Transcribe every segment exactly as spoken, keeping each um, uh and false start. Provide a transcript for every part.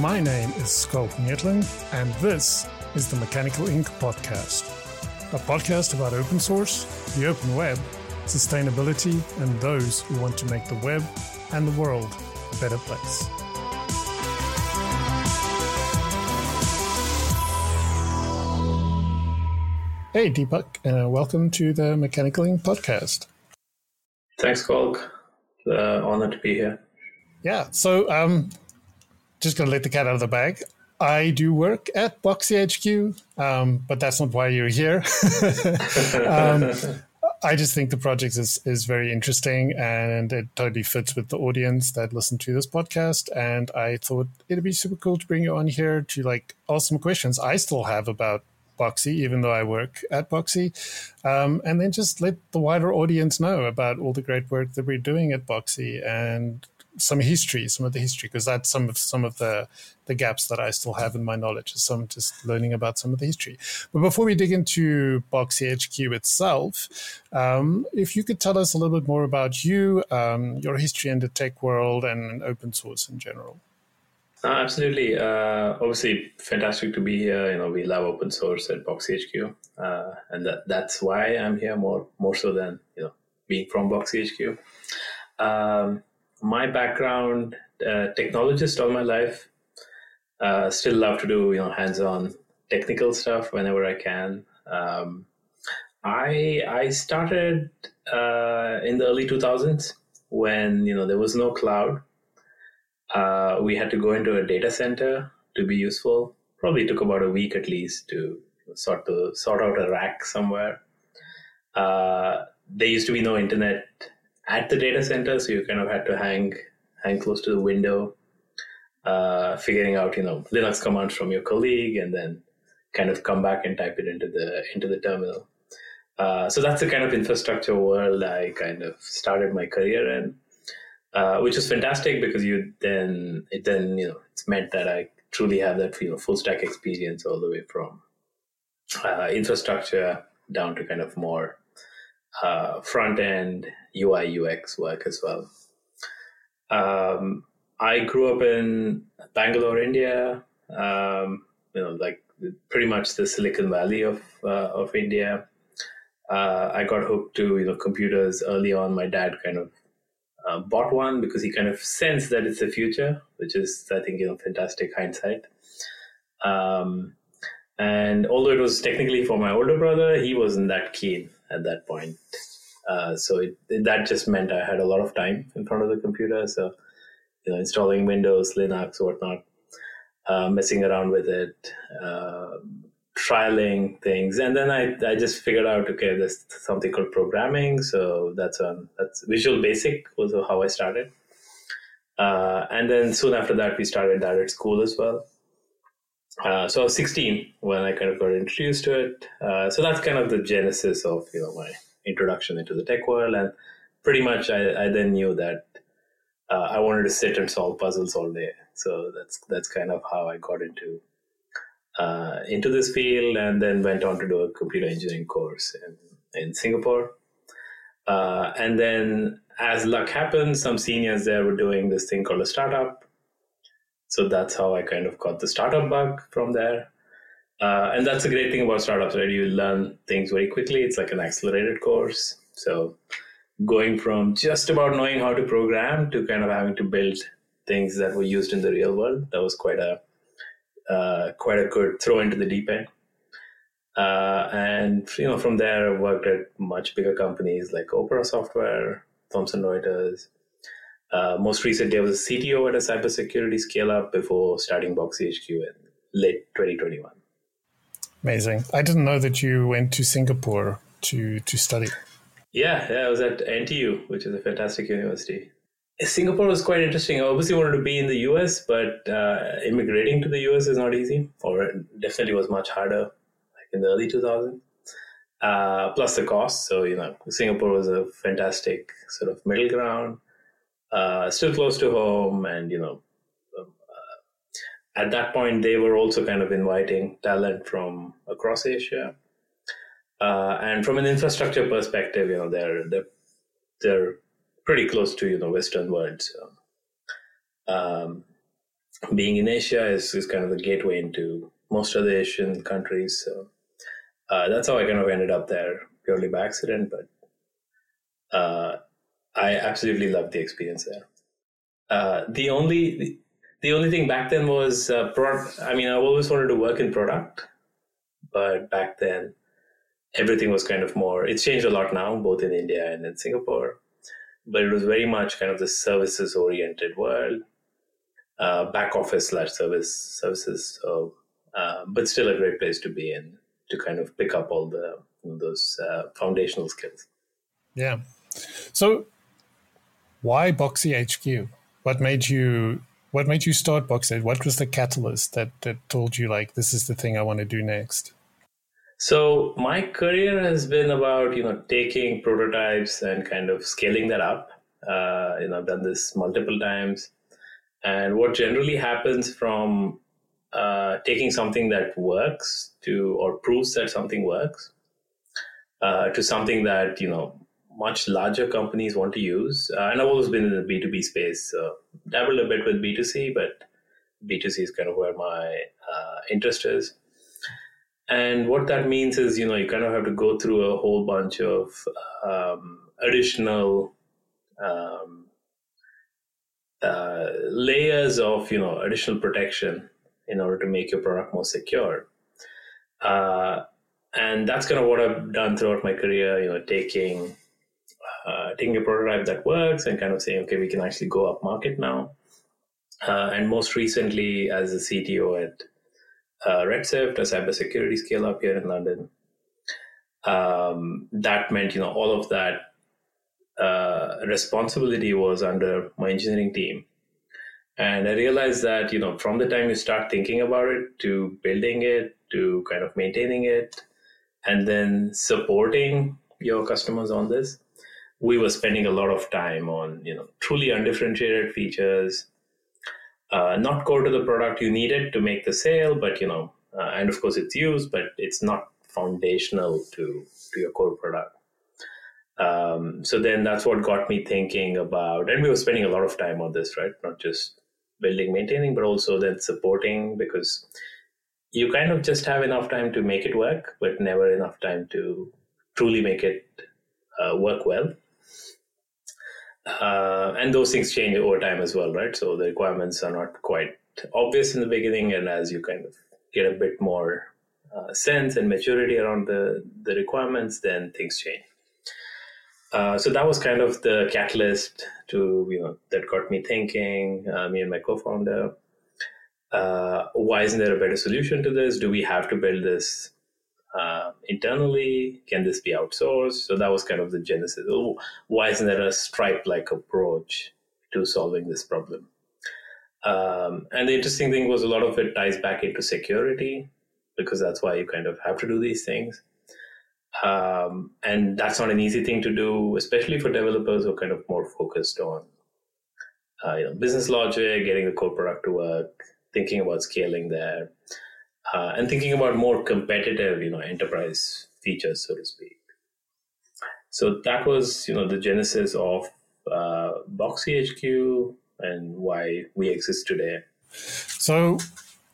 My name is Skolk Mietling, and this is the Mechanical Ink Podcast, a podcast about open source, the open web, sustainability, and those who want to make the web and the world a better place. Hey, Deepak, and uh, welcome to the Mechanical Ink Podcast. Thanks, Skolk. Uh, honored to be here. Yeah, so um, just going to let the cat out of the bag. I do work at BoxyHQ, um, but that's not why you're here. um, I just think the project is, is very interesting, and it totally fits with the audience that listened to this podcast. And I thought it'd be super cool to bring you on here to like ask some questions I still have about Boxy, even though I work at Boxy, um, and then just let the wider audience know about all the great work that we're doing at Boxy and some history, some of the history, because that's some of some of the, the gaps that I still have in my knowledge. So I'm just learning about some of the history. But before we dig into BoxyHQ itself, um, if you could tell us a little bit more about you, um, your history in the tech world and open source in general. Uh, absolutely. Uh, obviously, fantastic to be here. You know, we love open source at BoxyHQ, uh, and that, that's why I'm here more more so than you know being from BoxyHQ. Um, my background, uh, technologist all my life. Uh, still love to do you know hands-on technical stuff whenever I can. Um, I I started uh, in the early two thousands when you know there was no cloud. Uh, we had to go into a data center to be useful. Probably took about a week at least to sort to sort out a rack somewhere. Uh, there used to be no internet at the data center, so you kind of had to hang hang close to the window, uh, figuring out you know Linux commands from your colleague, and then kind of come back and type it into the into the terminal. Uh, so that's the kind of infrastructure world I kind of started my career in. Uh, which is fantastic because you then it then you know it's meant that I truly have that you know full stack experience all the way from uh, infrastructure down to kind of more uh, front end U I U X work as well. Um, I grew up in Bangalore, India. Um, you know, like pretty much the Silicon Valley of uh, of India. Uh, I got hooked to you know computers early on. My dad kind of Uh, bought one because he kind of sensed that it's the future, which is, I think, you know, fantastic hindsight. Um, and although it was technically for my older brother, he wasn't that keen at that point. Uh, so it, it, that just meant I had a lot of time in front of the computer. So, you know, installing Windows, Linux, whatnot, uh, messing around with it, uh, trialing things, and then I, I just figured out okay, there's something called programming, so that's um that's Visual Basic was how I started, uh, and then soon after that we started that at school as well. Uh, so I was sixteen when I kind of got introduced to it. Uh, so that's kind of the genesis of you know my introduction into the tech world, and pretty much I, I then knew that uh, I wanted to sit and solve puzzles all day. So that's that's kind of how I got into. Uh, into this field, and then went on to do a computer engineering course in, in Singapore. Uh, and then, as luck happened, some seniors there were doing this thing called a startup. So that's how I kind of got the startup bug from there. Uh, and that's the great thing about startups, right? You learn things very quickly. It's like an accelerated course. So going from just about knowing how to program to kind of having to build things that were used in the real world, that was quite a Uh, quite a good throw into the deep end. Uh, and, you know, from there, I worked at much bigger companies like Opera Software, Thomson Reuters. Uh, most recently, I was a C T O at a cybersecurity scale-up before starting BoxyHQ in late twenty twenty-one. Amazing. I didn't know that you went to Singapore to, to study. Yeah, yeah, I was at N T U, which is a fantastic university. Singapore was quite interesting. I obviously wanted to be in the U S, but uh, immigrating to the U S is not easy, or it definitely was much harder like in the early two thousands, uh, plus the cost. So, you know, Singapore was a fantastic sort of middle ground, uh, still close to home. And, you know, uh, at that point, they were also kind of inviting talent from across Asia. Uh, and from an infrastructure perspective, you know, they're, they're, they're pretty close to, you know, Western world. So, um, being in Asia is, is kind of the gateway into most of the Asian countries. So uh, that's how I kind of ended up there, purely by accident. But uh, I absolutely loved the experience there. Uh, the only the, the only thing back then was uh, product. I mean, I always wanted to work in product, but back then everything was kind of more. It's changed a lot now, both in India and in Singapore. But it was very much kind of the services-oriented world, uh, back office slash service services. So, uh, but still a great place to be in to kind of pick up all the those uh, foundational skills. Yeah. So, why BoxyHQ? What made you What made you start BoxyHQ? What was the catalyst that that told you like this is the thing I want to do next? So my career has been about, you know, taking prototypes and kind of scaling that up. Uh, you know, I've done this multiple times. And what generally happens from uh, taking something that works to, or proves that something works, uh, to something that, you know, much larger companies want to use. Uh, and I've always been in the B two B space, so dabbled a bit with B two C, but B two C is kind of where my uh, interest is. And what that means is, you know, you kind of have to go through a whole bunch of um, additional um, uh, layers of, you know, additional protection in order to make your product more secure. Uh, and that's kind of what I've done throughout my career, you know, taking uh, taking a prototype that works and kind of saying, okay, we can actually go up market now. Uh, and most recently as a C T O at Uh, Red Sift, a cybersecurity scale-up here in London. Um, that meant, you know, all of that uh, responsibility was under my engineering team. And I realized that, you know, from the time you start thinking about it to building it, to kind of maintaining it, and then supporting your customers on this, we were spending a lot of time on, you know, truly undifferentiated features, Uh, not core to the product you need it to make the sale, but, you know, uh, and of course it's used, but it's not foundational to, to your core product. Um, so then that's what got me thinking about, and we were spending a lot of time on this, right? Not just building, maintaining, but also then supporting, because you kind of just have enough time to make it work, but never enough time to truly make it uh, work well. Uh, and those things change over time as well, right? So the requirements are not quite obvious in the beginning. And as you kind of get a bit more uh, sense and maturity around the, the requirements, then things change. Uh, so that was kind of the catalyst to, you know, that got me thinking, uh, me and my co-founder, uh, why isn't there a better solution to this? Do we have to build this Uh, internally? Can this be outsourced? So that was kind of the genesis. Oh, why isn't there a Stripe-like approach to solving this problem? Um, and the interesting thing was a lot of it ties back into security, because that's why you kind of have to do these things. Um, and that's not an easy thing to do, especially for developers who are kind of more focused on uh, you know, business logic, getting the core product to work, thinking about scaling there. Uh, and thinking about more competitive, you know, enterprise features, so to speak. So that was, you know, the genesis of uh, BoxyHQ and why we exist today. So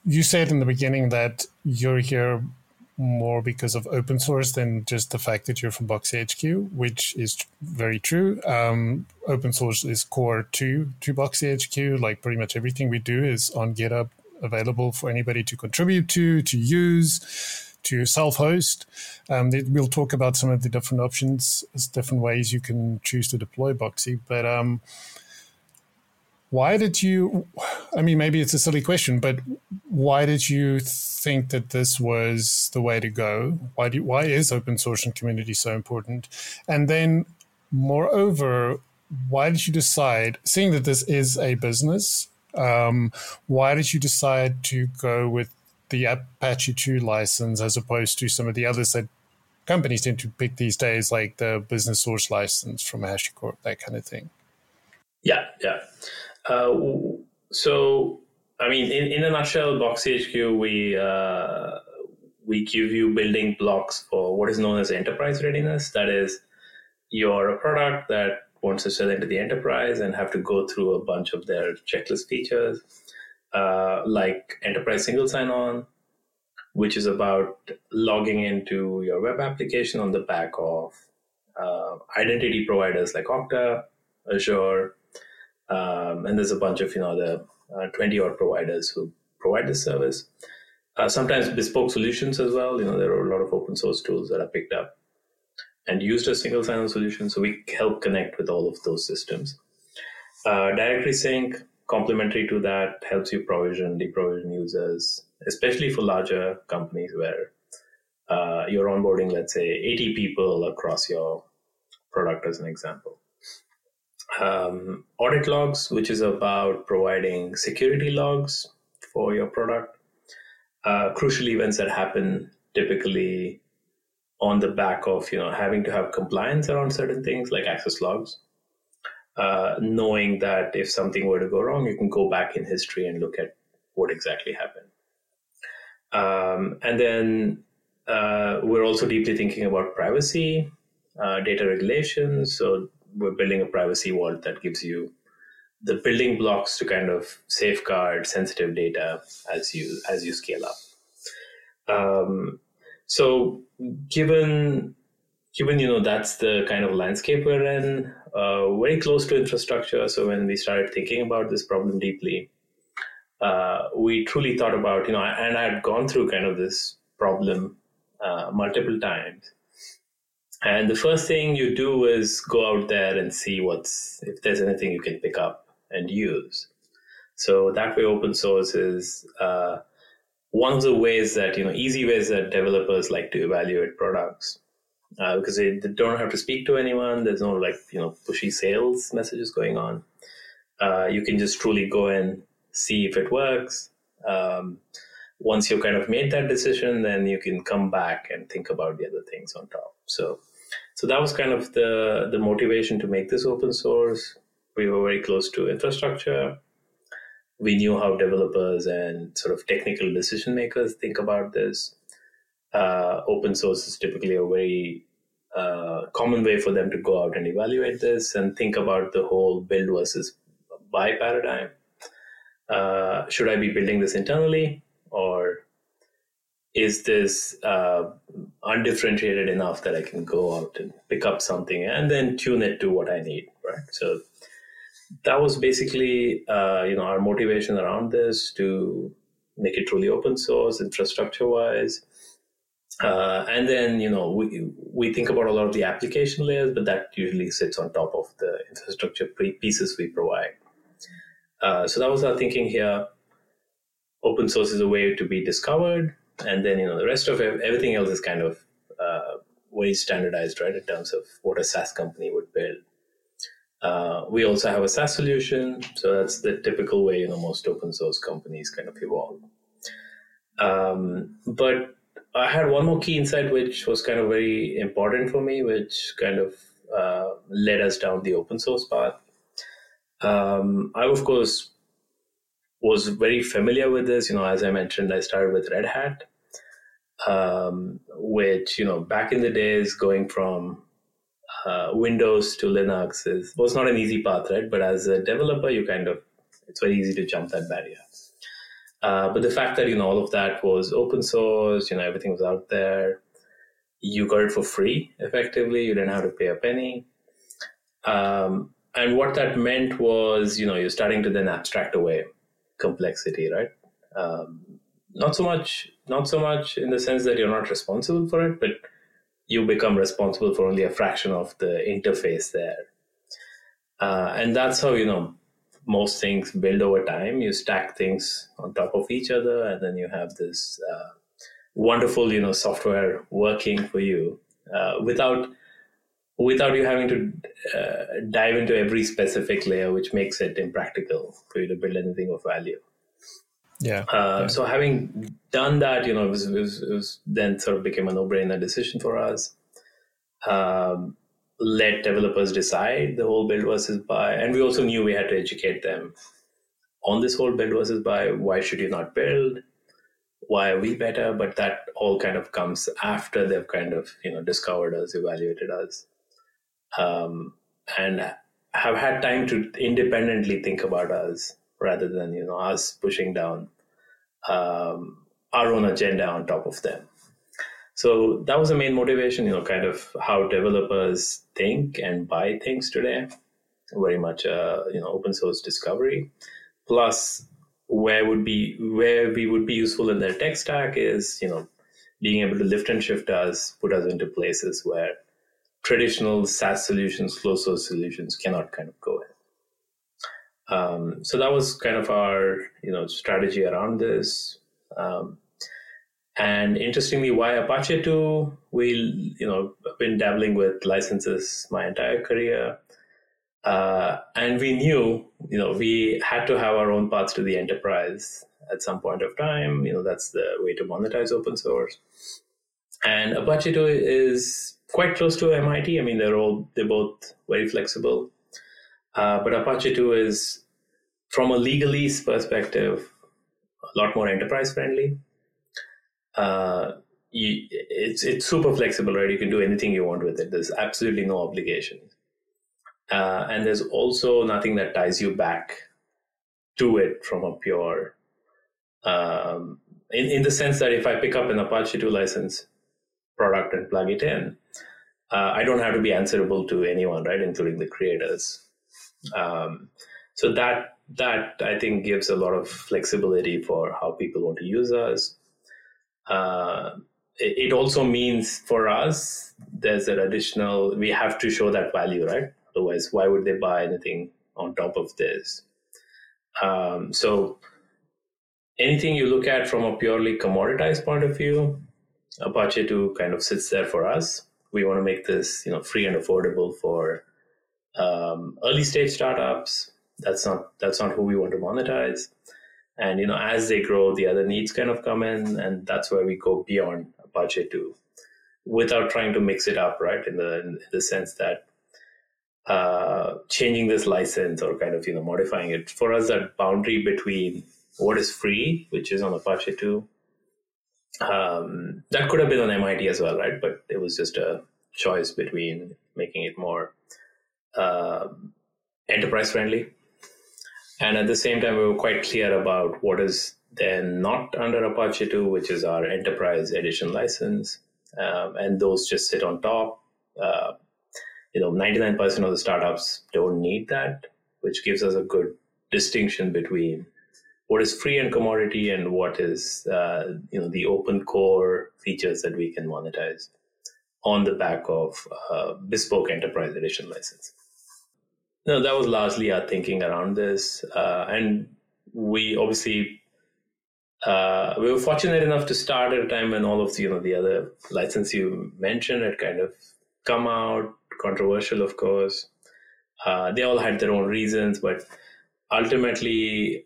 you said in the beginning that you're here more because of open source than just the fact that you're from BoxyHQ, which is very true. Um, open source is core to, to BoxyHQ. Like pretty much everything we do is on GitHub, available for anybody to contribute to, to use, to self-host. Um, we'll talk about some of the different options, different ways you can choose to deploy Boxy. But um, why did you, I mean, maybe it's a silly question, but why did you think that this was the way to go? Why do, why is open source and community so important? And then moreover, why did you decide, seeing that this is a business, Um, why did you decide to go with the Apache two license as opposed to some of the others that companies tend to pick these days, like the business source license from HashiCorp, that kind of thing? Yeah, yeah. Uh, so, I mean, in, in a nutshell, BoxyHQ, we uh, we give you building blocks for what is known as enterprise readiness. That is, you're a product that wants to sell into the enterprise and have to go through a bunch of their checklist features. uh, like Enterprise Single Sign-On, which is about logging into your web application on the back of uh, identity providers like Okta, Azure, um, and there's a bunch of, you know, the uh, twenty-odd providers who provide this service. Uh, sometimes bespoke solutions as well. You know, there are a lot of open source tools that are picked up and used as single sign-on solutions. So we help connect with all of those systems. Uh, directory sync, complementary to that, helps you provision, deprovision users, especially for larger companies where uh, you're onboarding, let's say, eighty people across your product as an example. Um, audit logs, which is about providing security logs for your product. Uh, crucial events that happen typically on the back of, you know, having to have compliance around certain things like access logs, uh, knowing that if something were to go wrong, you can go back in history and look at what exactly happened. Um, and then uh, we're also deeply thinking about privacy, uh, data regulations. So we're building a privacy vault that gives you the building blocks to kind of safeguard sensitive data as you as you scale up. Um, so given given you know that's the kind of landscape we're in, uh, very close to infrastructure. So when we started thinking about this problem deeply, uh, we truly thought about, you know, and I had gone through kind of this problem uh, multiple times. And the first thing you do is go out there and see what's, if there's anything you can pick up and use. So that way, open source is uh, one of the ways that, you know, easy ways that developers like to evaluate products uh, because they, they don't have to speak to anyone. There's no like, you know, pushy sales messages going on. Uh, you can just truly go in, see if it works. Um, once you've kind of made that decision, then you can come back and think about the other things on top. So. So that was kind of the, the motivation to make this open source. We were very close to infrastructure. We knew how developers and sort of technical decision makers think about this. Uh, open source is typically a very uh, common way for them to go out and evaluate this and think about the whole build versus buy paradigm. Uh, should I be building this internally, or is this uh, undifferentiated enough that I can go out and pick up something and then tune it to what I need, right? So that was basically, uh, you know, our motivation around this to make it truly open source, infrastructure-wise. Uh, and then, you know, we we think about a lot of the application layers, but that usually sits on top of the infrastructure pieces we provide. Uh, so that was our thinking here. Open source is a way to be discovered. And then, you know, the rest of it, everything else is kind of uh, way standardized, right, in terms of what a SaaS company would build. Uh, we also have a SaaS solution. So that's the typical way, you know, most open source companies kind of evolve. Um, but I had one more key insight, which was kind of very important for me, which kind of uh, led us down the open source path. Um, I, of course, was very familiar with this. You know, as I mentioned, I started with Red Hat, um, which, you know, back in the days, going from uh, Windows to Linux is, was not an easy path, right? But as a developer, you kind of, it's very easy to jump that barrier. Uh, but the fact that, you know, all of that was open source, you know, everything was out there. You got it for free, effectively. You didn't have to pay a penny. Um, and what that meant was, you know, you're starting to then abstract away complexity, right? Um, not so much, not so much in the sense that you're not responsible for it, but you become responsible for only a fraction of the interface there. Uh, and that's how, you know, most things build over time. You stack things on top of each other, and then you have this uh, wonderful, you know, software working for you uh, without without you having to uh, dive into every specific layer, which makes it impractical for you to build anything of value. Yeah. Uh, yeah. So having done that, you know, it was, it was, it was then sort of became a no-brainer decision for us. Um, let developers decide the whole build versus buy. And we also knew we had to educate them on this whole build versus buy. Why should you not build? Why are we better? But that all kind of comes after they've kind of, you know, discovered us, evaluated us. Um, and have had time to independently think about us rather than, you know, us pushing down um, our own agenda on top of them. So that was the main motivation, you know, kind of how developers think and buy things today. Very much, uh, you know, open source discovery. Plus, where would be where we would be useful in their tech stack is, you know, being able to lift and shift us, put us into places where traditional SaaS solutions, closed source solutions cannot kind of go in. Um, so that was kind of our, you know, strategy around this. Um, and interestingly, why Apache two? We, you know, been dabbling with licenses my entire career. Uh, and we knew, you know, we had to have our own paths to the enterprise at some point of time. You know, that's the way to monetize open source. And Apache two is quite close to M I T. I mean, they're all, they're both very flexible. Uh, but Apache two is, from a legalese perspective, a lot more enterprise friendly. Uh, you, it's, it's super flexible, right? You can do anything you want with it. There's absolutely no obligation. Uh, and there's also nothing that ties you back to it from a pure, um, in, in the sense that if I pick up an Apache two license product and plug it in, uh, I don't have to be answerable to anyone, right? Including the creators. Um, so that, that I think gives a lot of flexibility for how people want to use us. Uh, it, it also means for us, there's an additional, we have to show that value, right? Otherwise, why would they buy anything on top of this? Um, so anything you look at from a purely commoditized point of view, Apache two kind of sits there for us. We want to make this, you know, free and affordable for um, early stage startups. That's not that's not who we want to monetize. And, you know, as they grow, the other needs kind of come in, and that's where we go beyond Apache two without trying to mix it up, right? In the in the sense that uh, changing this license or kind of, you know, modifying it. For us, that boundary between what is free, which is on Apache two, um, that could have been on M I T as well, right? But it was just a choice between making it more uh, enterprise friendly. And at the same time, we were quite clear about what is then not under Apache two, which is our enterprise edition license. Um, and those just sit on top. Uh, you know, ninety-nine percent of the startups don't need that, which gives us a good distinction between what is free and commodity and what is, uh, you know, the open core features that we can monetize on the back of uh, bespoke enterprise edition license. No, that was largely our thinking around this. Uh, and we obviously, uh, we were fortunate enough to start at a time when all of the, you know, the other license you mentioned had kind of come out, controversial, of course. Uh, they all had their own reasons, but ultimately,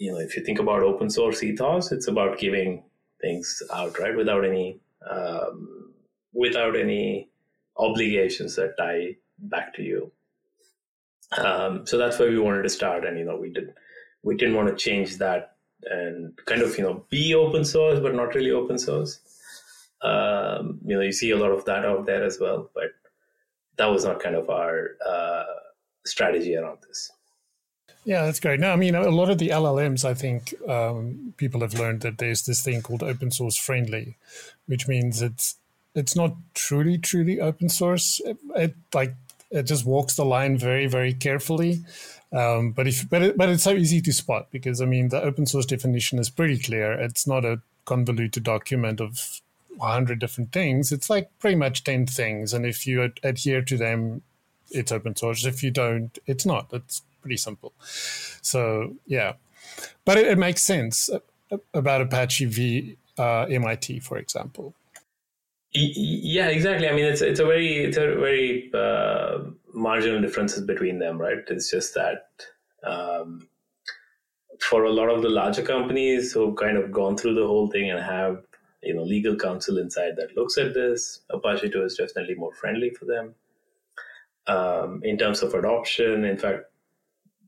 you know, if you think about open source ethos, it's about giving things out, right? Without any, um, without any obligations that tie back to you. Um, so that's where we wanted to start. And, you know, we did, we didn't want to change that and kind of, you know, be open source, but not really open source. Um, you know, you see a lot of that out there as well, but that was not kind of our, uh, strategy around this. Yeah, that's great. No, I mean, a lot of the L L Ms, I think, um, people have learned that there's this thing called open source friendly, which means it's, it's not truly, truly open source. It, it like, It just walks the line very, very carefully. Um, but if but it, but it's so easy to spot because, I mean, the open source definition is pretty clear. It's not a convoluted document of one hundred different things. It's like pretty much ten things. And if you ad- adhere to them, it's open source. If you don't, it's not. It's pretty simple. So, yeah. But it, it makes sense about Apache v uh, M I T, for example. Yeah, exactly. I mean, it's it's a very it's a very uh, marginal differences between them, right? It's just that um, for a lot of the larger companies who've kind of gone through the whole thing and have, you know, legal counsel inside that looks at this, Apache two is definitely more friendly for them um, in terms of adoption. In fact,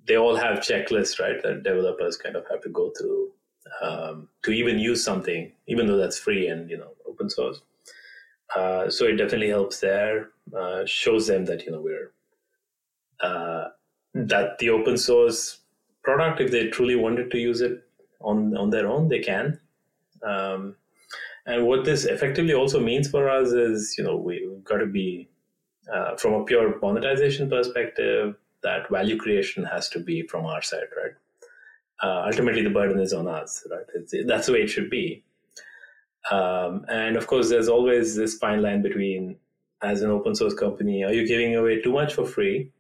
they all have checklists, right? That developers kind of have to go through um, to even use something, even though that's free and, you know, open source. Uh, so it definitely helps there, uh, shows them that, you know, we're, uh, that the open source product. If they truly wanted to use it on, on their own, they can. Um, and what this effectively also means for us is, you know, we've got to be, uh, from a pure monetization perspective, that value creation has to be from our side, right? Uh, ultimately, the burden is on us, right? It's, that's the way it should be. Um, and of course, there's always this fine line between, as an open source company, are you giving away too much for free?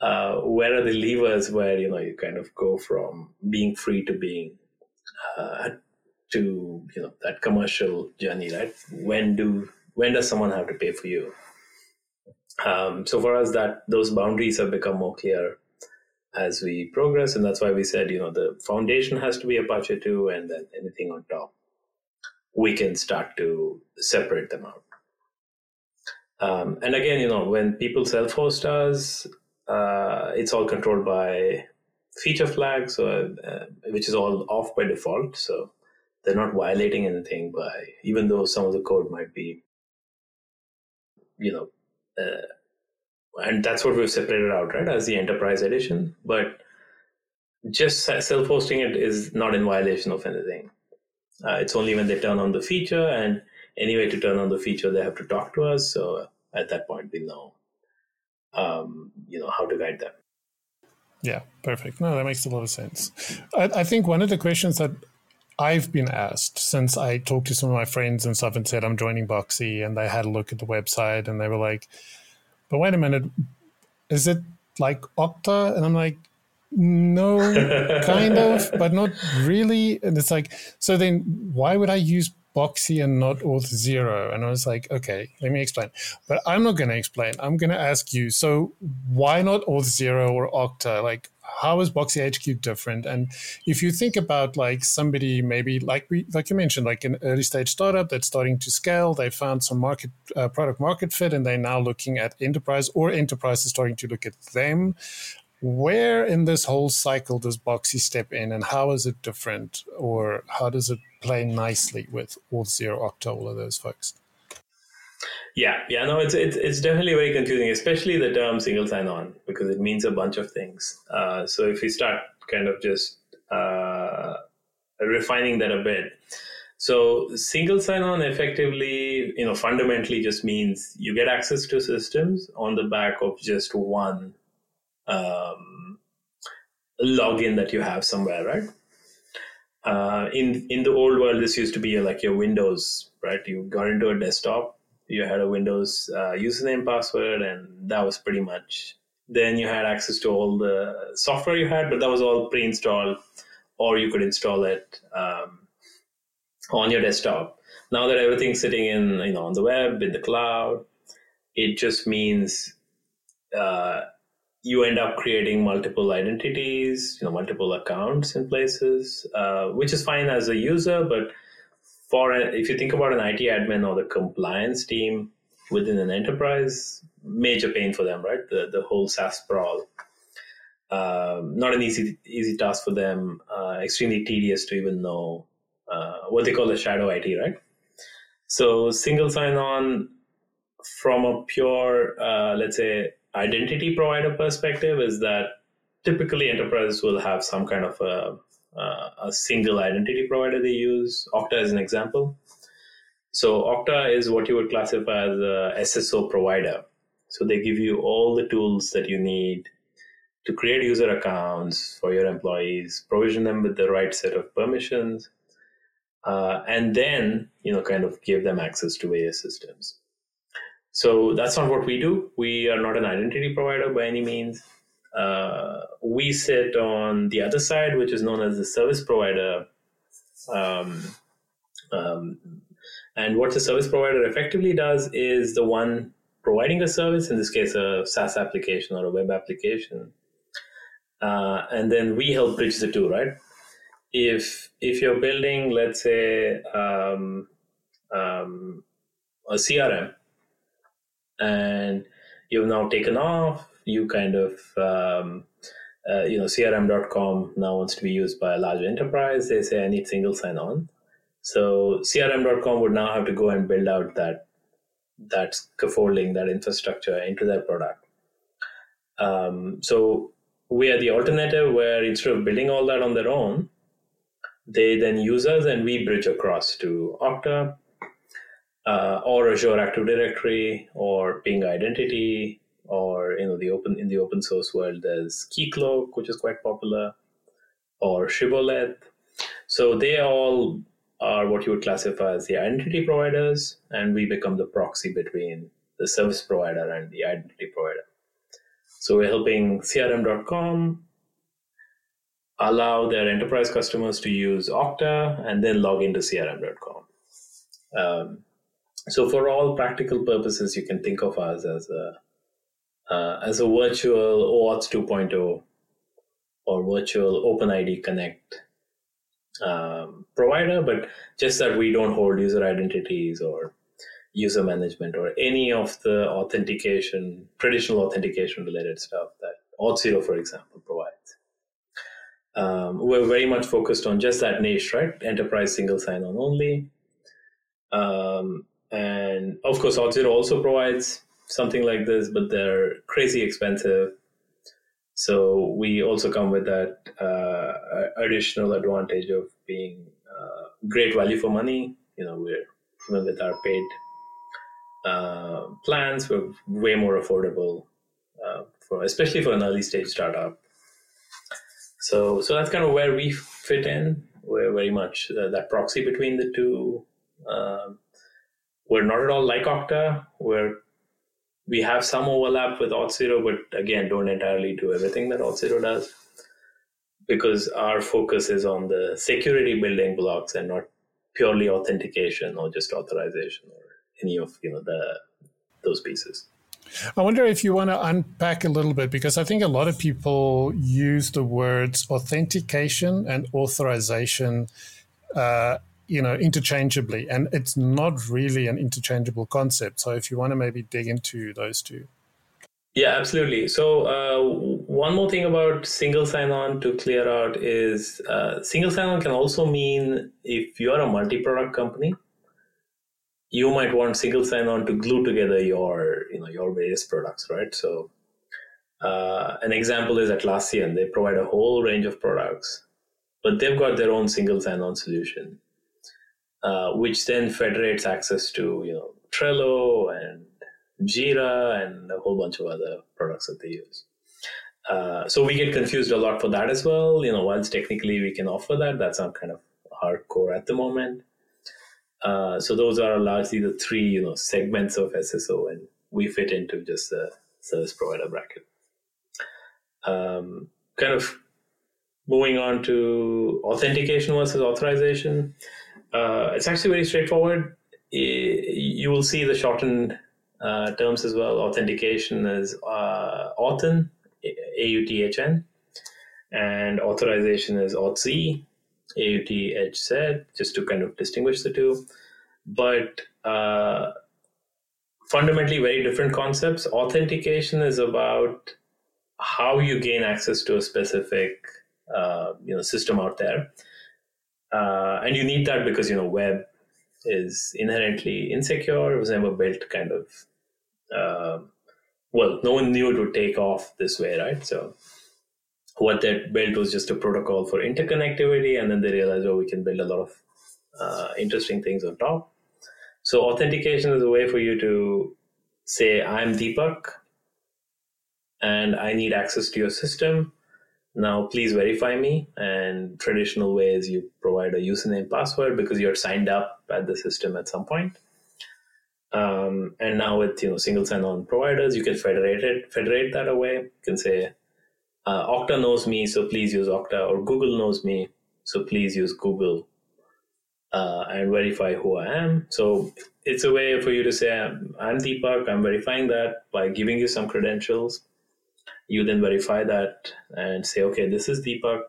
Uh, where are the levers where, you know, you kind of go from being free to being, uh, to, you know, that commercial journey, right? When do, when does someone have to pay for you? Um, so for us, that those boundaries have become more clear as we progress. And that's why we said, you know, the foundation has to be Apache two, and then anything on top, we can start to separate them out. Um, and again, you know, when people self-host us, uh, it's all controlled by feature flags, so, uh, which is all off by default. So they're not violating anything by, even though some of the code might be, you know, uh, and that's what we've separated out, right, as the enterprise edition. But just self-hosting it is not in violation of anything. Uh, it's only when they turn on the feature, and anyway, to turn on the feature, they have to talk to us. So at that point, we know, um, you know, how to guide them. Yeah, perfect. No, that makes a lot of sense. I, I think one of the questions that I've been asked since I talked to some of my friends and stuff and said, I'm joining Boxy, and they had a look at the website and they were like, but wait a minute, is it like Okta? And I'm like, no, kind of, but not really. And it's like, so then why would I use Boxy and not Auth zero? And I was like, okay, let me explain. But I'm not going to explain. I'm going to ask you, so why not Auth zero or Okta? Like, how is BoxyHQ different? And if you think about, like, somebody maybe, like we, like you mentioned, like an early stage startup that's starting to scale, they found some market uh, product market fit, and they're now looking at enterprise, or enterprise is starting to look at them. Where in this whole cycle does Boxy step in, and how is it different, or how does it play nicely with Auth zero, Okta, all of those folks? Yeah, yeah, no, it's it's it's definitely very confusing, especially the term single sign-on, because it means a bunch of things. Uh, so if we start kind of just uh, refining that a bit, so single sign-on effectively, you know, fundamentally just means you get access to systems on the back of just one Um, login that you have somewhere, right? Uh, in in the old world, this used to be like your Windows, right? You got into a desktop, you had a Windows uh, username, password, and that was pretty much. Then you had access to all the software you had, but that was all pre-installed, or you could install it um, on your desktop. Now that everything's sitting in, you know, on the web, in the cloud, it just means Uh, you end up creating multiple identities, you know, multiple accounts in places, uh, which is fine as a user. But for a, if you think about an I T admin or the compliance team within an enterprise, major pain for them, right? The the whole SaaS sprawl, um, not an easy easy task for them. Uh, extremely tedious to even know uh, what they call the shadow I T, right? So single sign-on from a pure, uh, let's say, identity provider perspective is that typically enterprises will have some kind of a, uh, a single identity provider they use. Okta is an example. So Okta is what you would classify as a S S O provider. So they give you all the tools that you need to create user accounts for your employees, provision them with the right set of permissions, uh, and then, you know, kind of give them access to various systems. So that's not what we do. We are not an identity provider by any means. Uh, we sit on the other side, which is known as the service provider. Um, um, and what the service provider effectively does is the one providing a service, in this case, a SaaS application or a web application. Uh, and then we help bridge the two, right? If if you're building, let's say, um, um, a C R M, and you've now taken off, you kind of, um, uh, you know, C R M dot com now wants to be used by a larger enterprise. They say, I need single sign-on. So C R M dot com would now have to go and build out that that scaffolding, that infrastructure into their product. Um, so we are the alternative where instead of building all that on their own, they then use us and we bridge across to Okta uh, or Azure Active Directory or Ping Identity, or you know the open in the open source world there's Keycloak, which is quite popular, or Shibboleth. So they all are what you would classify as the identity providers, and we become the proxy between the service provider and the identity provider. So we're helping C R M dot com allow their enterprise customers to use Okta and then log into C R M dot com. Um, so for all practical purposes, you can think of us as a, uh, as a virtual OAuth two point oh or virtual OpenID Connect um, provider, but just that we don't hold user identities or user management or any of the authentication, traditional authentication related stuff that Auth zero, for example, provides. Um, we're very much focused on just that niche, right? Enterprise single sign-on only. Um, and of course, Auth zero also provides something like this, but they're crazy expensive. So we also come with that uh, additional advantage of being uh, great value for money. You know, we're even with our paid uh, plans, we're way more affordable, uh, for especially for an early stage startup. So, so that's kind of where we fit in. We're very much uh, that proxy between the two. Um, we're not at all like Okta. We're we have some overlap with Auth zero, but again, don't entirely do everything that Auth zero does, because our focus is on the security building blocks and not purely authentication or just authorization or any of you know the those pieces. I wonder if you want to unpack a little bit, because I think a lot of people use the words authentication and authorization, uh, you know, interchangeably, and it's not really an interchangeable concept. So if you want to maybe dig into those two. Yeah, absolutely. So uh, one more thing about single sign-on to clear out is uh, single sign-on can also mean if you're a multi-product company, you might want single sign-on to glue together your, you know, your various products, right? So uh, an example is Atlassian. They provide a whole range of products, but they've got their own single sign-on solution, uh, which then federates access to, you know, Trello and Jira and a whole bunch of other products that they use. Uh, so we get confused a lot for that as well. You know, whilst technically we can offer that, that's not kind of hardcore at the moment. Uh, so those are largely the three, you know, segments of S S O, and we fit into just the service provider bracket. Um, kind of moving on to authentication versus authorization. Uh, it's actually very straightforward. It, you will see the shortened uh, terms as well. Authentication is uh, Authn, A U T H N, and authorization is Auth zero. A U T H Z, just to kind of distinguish the two. But uh, fundamentally very different concepts. Authentication is about how you gain access to a specific uh, you know, system out there. Uh, and you need that because, you know, web is inherently insecure. It was never built kind of, uh, well, no one knew it would take off this way, right? So what they built was just a protocol for interconnectivity, and then they realized, oh, we can build a lot of uh, interesting things on top. So authentication is a way for you to say, I'm Deepak, and I need access to your system. Now, please verify me. And traditional ways, you provide a username, password, because you're signed up at the system at some point. Um, and now with you know single sign-on providers, you can federate it, federate that away. You can say, Uh, Okta knows me, so please use Okta, or Google knows me, so please use Google, uh, and verify who I am. So it's a way for you to say, I'm, I'm Deepak, I'm verifying that by giving you some credentials. You then verify that and say, okay, this is Deepak.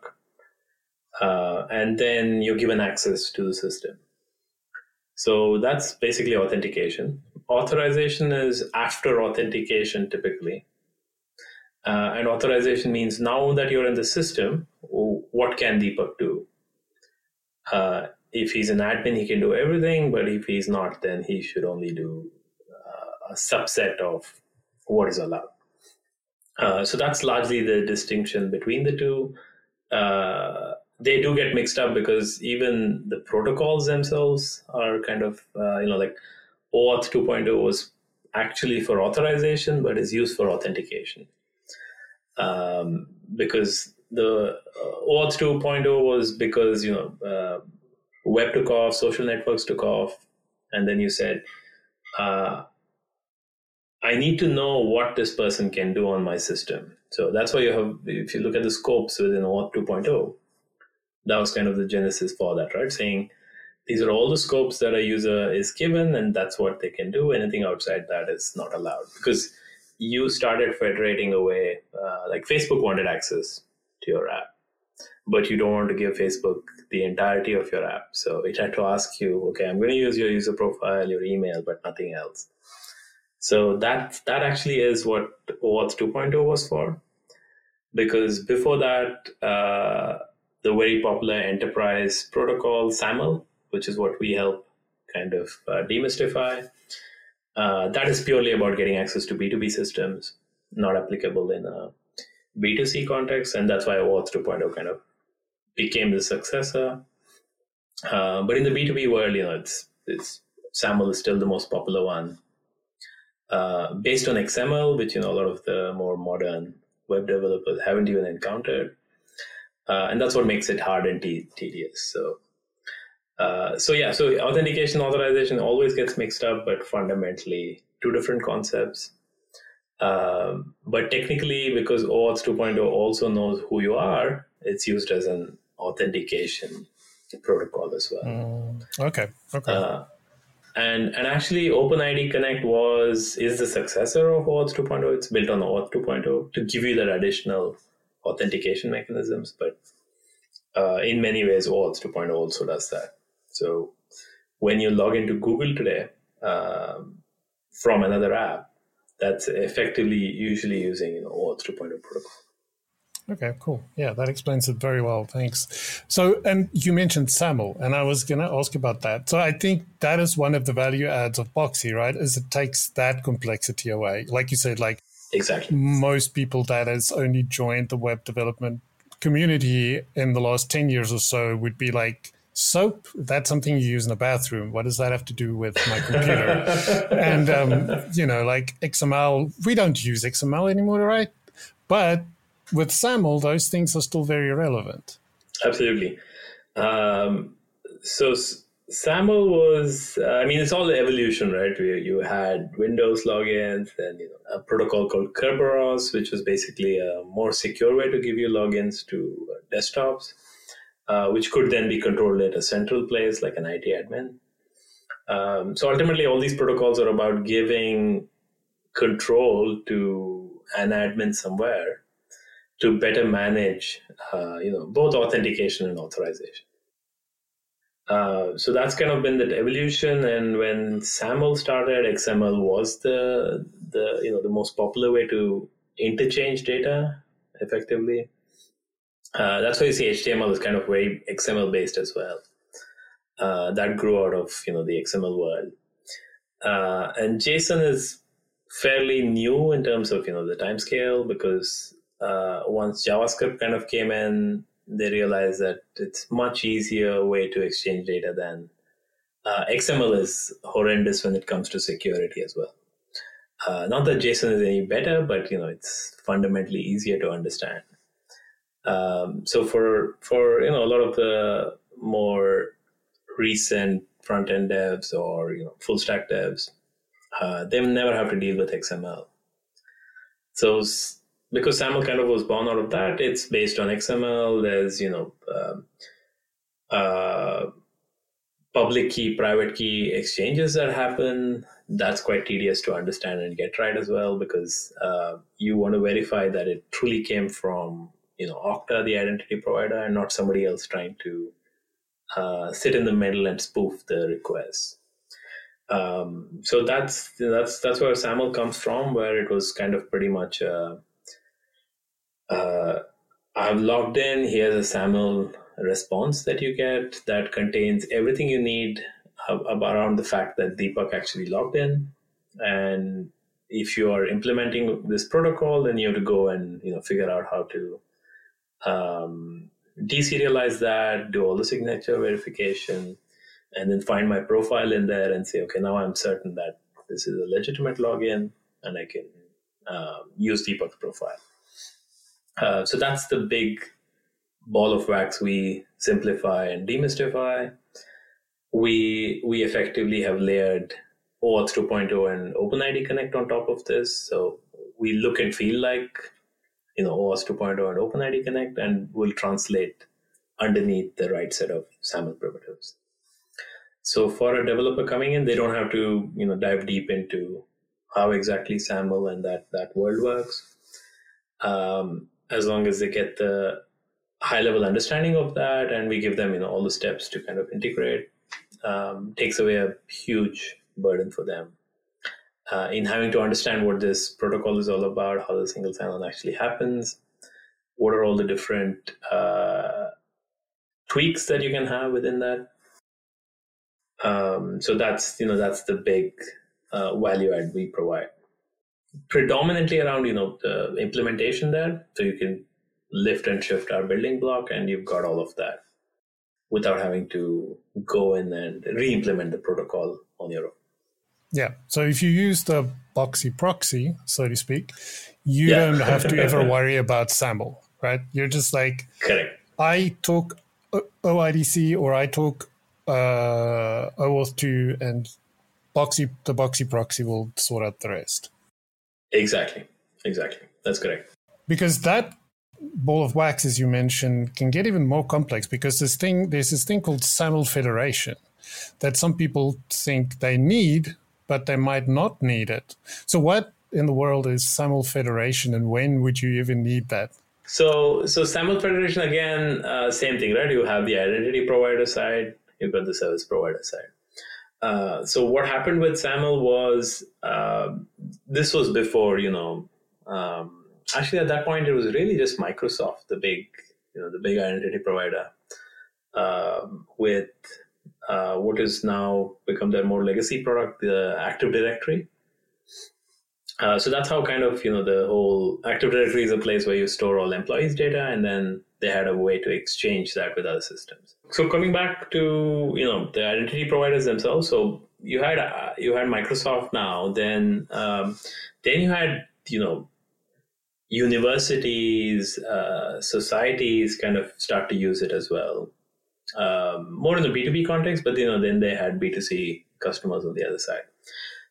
Uh, and then you're given access to the system. So that's basically authentication. Authorization is after authentication typically. Uh, and authorization means now that you're in the system, what can Deepak do? Uh, if he's an admin, he can do everything, but if he's not, then he should only do uh, a subset of what is allowed. Uh, so that's largely the distinction between the two. Uh, they do get mixed up because even the protocols themselves are kind of, uh, you know, like OAuth two point oh was actually for authorization, but is used for authentication. Um, because the uh, OAuth two point oh was because, you know, uh, web took off, social networks took off, and then you said, uh, I need to know what this person can do on my system. So that's why you have, if you look at the scopes within OAuth two point oh, that was kind of the genesis for that, right? Saying these are all the scopes that a user is given and that's what they can do. Anything outside that is not allowed, because you started federating away, uh, like Facebook wanted access to your app, but you don't want to give Facebook the entirety of your app. So it had to ask you, okay, I'm going to use your user profile, your email, but nothing else. So that that actually is what OAuth two point oh was for, because before that, uh, the very popular enterprise protocol SAML, which is what we help kind of uh, demystify, uh, that is purely about getting access to B two B systems, not applicable in a B two C context, and that's why OAuth two point oh kind of became the successor. Uh, but in the B two B world, you know, it's it's SAML is still the most popular one. Uh, based on X M L, which, you know, a lot of the more modern web developers haven't even encountered. Uh, and that's what makes it hard and te- tedious. So, uh, so yeah, so authentication, authorization always gets mixed up, but fundamentally two different concepts. Um, but technically, because OAuth two point oh also knows who you are, it's used as an authentication protocol as well. Mm, okay, okay. Uh, And and actually, OpenID Connect was is the successor of OAuth two point oh. It's built on OAuth two point oh to give you that additional authentication mechanisms. But uh, in many ways, OAuth two point oh also does that. So when you log into Google today um, from another app, that's effectively usually using you know, OAuth two point oh protocol. Okay, cool. Yeah, that explains it very well. Thanks. So, and you mentioned SAML, and I was going to ask about that. So I think that is one of the value adds of Boxy, right? Is it takes that complexity away. Like you said, like exactly most people that has only joined the web development community in the last ten years or so would be like, soap, that's something you use in a bathroom. What does that have to do with my computer? And, um, you know, like X M L, we don't use X M L anymore, right? But with SAML, those things are still very relevant. Absolutely. Um, so SAML was, uh, I mean, it's all the evolution, right? Where you had Windows logins and you know, a protocol called Kerberos, which was basically a more secure way to give you logins to desktops, uh, which could then be controlled at a central place like an I T admin. Um, so ultimately, all these protocols are about giving control to an admin somewhere to better manage, uh, you know, both authentication and authorization. Uh, so that's kind of been the evolution. And when SAML started, X M L was the the you know the most popular way to interchange data effectively. Uh, that's why you see H T M L is kind of very X M L based as well. Uh, that grew out of you know the X M L world, uh, and JSON is fairly new in terms of you know the timescale because. Uh, once JavaScript kind of came in, they realized that it's much easier way to exchange data than uh, X M L is horrendous when it comes to security as well. Uh, not that JSON is any better, but you know it's fundamentally easier to understand. Um, so for for you know a lot of the more recent front end devs or you know full stack devs, uh, they never have to deal with X M L. So. Because SAML kind of was born out of that, it's based on X M L. There's, you know, uh, uh, public key, private key exchanges that happen. That's quite tedious to understand and get right as well, because uh, you want to verify that it truly came from, you know, Okta, the identity provider, and not somebody else trying to uh, sit in the middle and spoof the request. Um, so that's that's that's where SAML comes from, where it was kind of pretty much. Uh, Uh, I've logged in, here's a SAML response that you get that contains everything you need ab- around the fact that Deepak actually logged in. And if you are implementing this protocol, then you have to go and, you know, figure out how to um, deserialize that, do all the signature verification, and then find my profile in there and say, okay, now I'm certain that this is a legitimate login and I can uh, use Deepak's profile. Uh, so that's the big ball of wax we simplify and demystify. We we effectively have layered OAuth 2.0 and OpenID Connect on top of this. So we look and feel like, you know, OAuth 2.0 and OpenID Connect, and we'll translate underneath the right set of SAML primitives. So for a developer coming in, they don't have to, you know, dive deep into how exactly SAML and that, that world works. Um, as long as they get the high-level understanding of that, and we give them, you know, all the steps to kind of integrate, um, takes away a huge burden for them uh, in having to understand what this protocol is all about, how the single sign-on actually happens, what are all the different uh, tweaks that you can have within that. Um, so that's, you know, that's the big uh, value add we provide. Predominantly around, you know, the implementation there. So you can lift and shift our building block and you've got all of that without having to go in and re-implement the protocol on your own. Yeah. So if you use the Boxy proxy, so to speak, you yeah. don't have to ever worry about SAML, right? You're just like, correct. I talk O I D C or I talk Uh, OAuth two and Boxy, the Boxy proxy will sort out the rest. Exactly. Exactly. That's correct. Because that ball of wax, as you mentioned, can get even more complex because this thing, there's this thing called SAML federation that some people think they need, but they might not need it. So what in the world is SAML federation and when would you even need that? So, so SAML federation, again, uh, same thing, right? You have the identity provider side. You've got the service provider side. Uh, so what happened with SAML was, uh, this was before, you know, um, actually at that point, it was really just Microsoft, the big, you know, the big identity provider uh, with uh, what has now become their more legacy product, the Active Directory. Uh, so that's how kind of, you know, the whole Active Directory is a place where you store all employees' data, and then they had a way to exchange that with other systems. So coming back to, you know, the identity providers themselves. So you had uh, you had Microsoft now, then um, then you had, you know, universities, uh, societies kind of start to use it as well, um, more in the B two B context. But, you know, then they had B two C customers on the other side.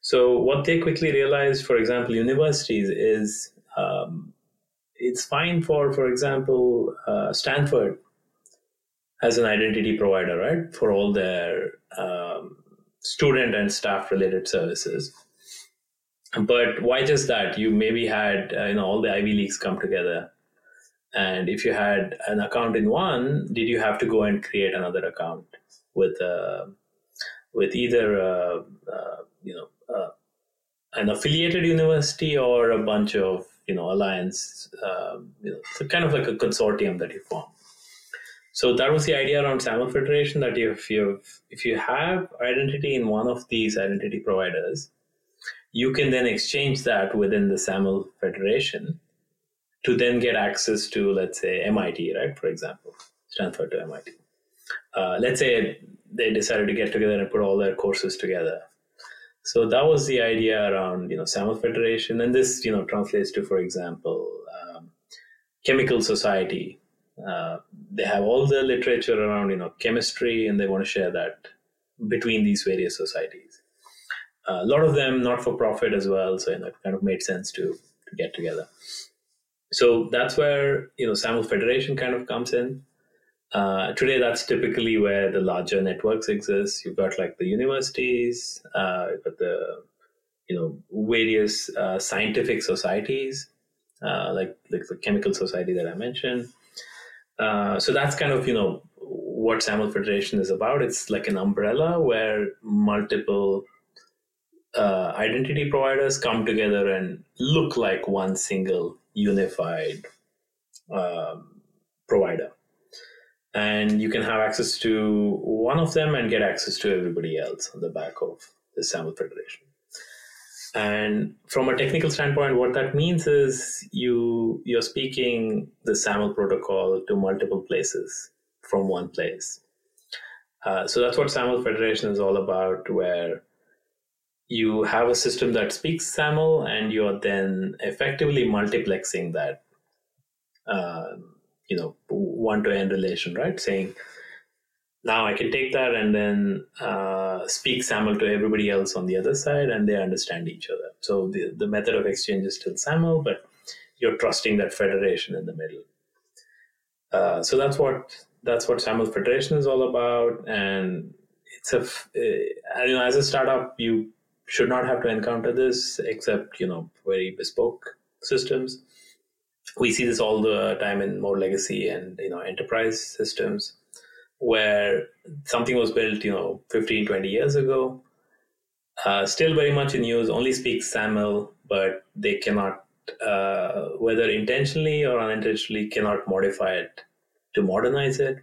So what they quickly realized, for example, universities is um, it's fine for, for example, uh, Stanford as an identity provider, right, for all their um, student and staff-related services. But why just that? You maybe had, uh, you know, all the Ivy Leagues come together. And if you had an account in one, did you have to go and create another account with uh, with either, uh, uh, you know, uh, an affiliated university or a bunch of, you know, alliance, uh, you know, so kind of like a consortium that you form. So that was the idea around SAML federation, that if you if you have identity in one of these identity providers, you can then exchange that within the SAML federation to then get access to, let's say, M I T, right? For example, Stanford to M I T. Uh, let's say they decided to get together and put all their courses together. So that was the idea around, you know, SAML federation, and this, you know, translates to, for example, um, chemical society. Uh, they have all the literature around, you know, chemistry, and they want to share that between these various societies. Uh, a lot of them not for profit as well, so, you know, it kind of made sense to, to get together. So that's where, you know, SAML federation kind of comes in. Uh, today, that's typically where the larger networks exist. You've got like the universities, uh, you've got the, you know, various uh, scientific societies, uh, like like the chemical society that I mentioned. Uh, so that's kind of, you know, what SAML federation is about. It's like an umbrella where multiple uh, identity providers come together and look like one single unified uh, provider. And you can have access to one of them and get access to everybody else on the back of the SAML federation. And from a technical standpoint, what that means is you, you're speaking the SAML protocol to multiple places from one place. Uh, so that's what SAML Federation is all about, where you have a system that speaks SAML and you're then effectively multiplexing that, uh, you know, one-to-end relation, right? Saying, now I can take that and then uh, speak SAML to everybody else on the other side, and they understand each other. So the, the method of exchange is still SAML, but you're trusting that federation in the middle. Uh, so that's what that's what SAML Federation is all about. And it's a, uh, you know, as a startup, you should not have to encounter this except, you know, very bespoke systems. We see this all the time in more legacy and, you know, enterprise systems, where something was built, you know, fifteen, twenty years ago, uh, still very much in use, only speaks SAML, but they cannot, uh, whether intentionally or unintentionally, cannot modify it to modernize it.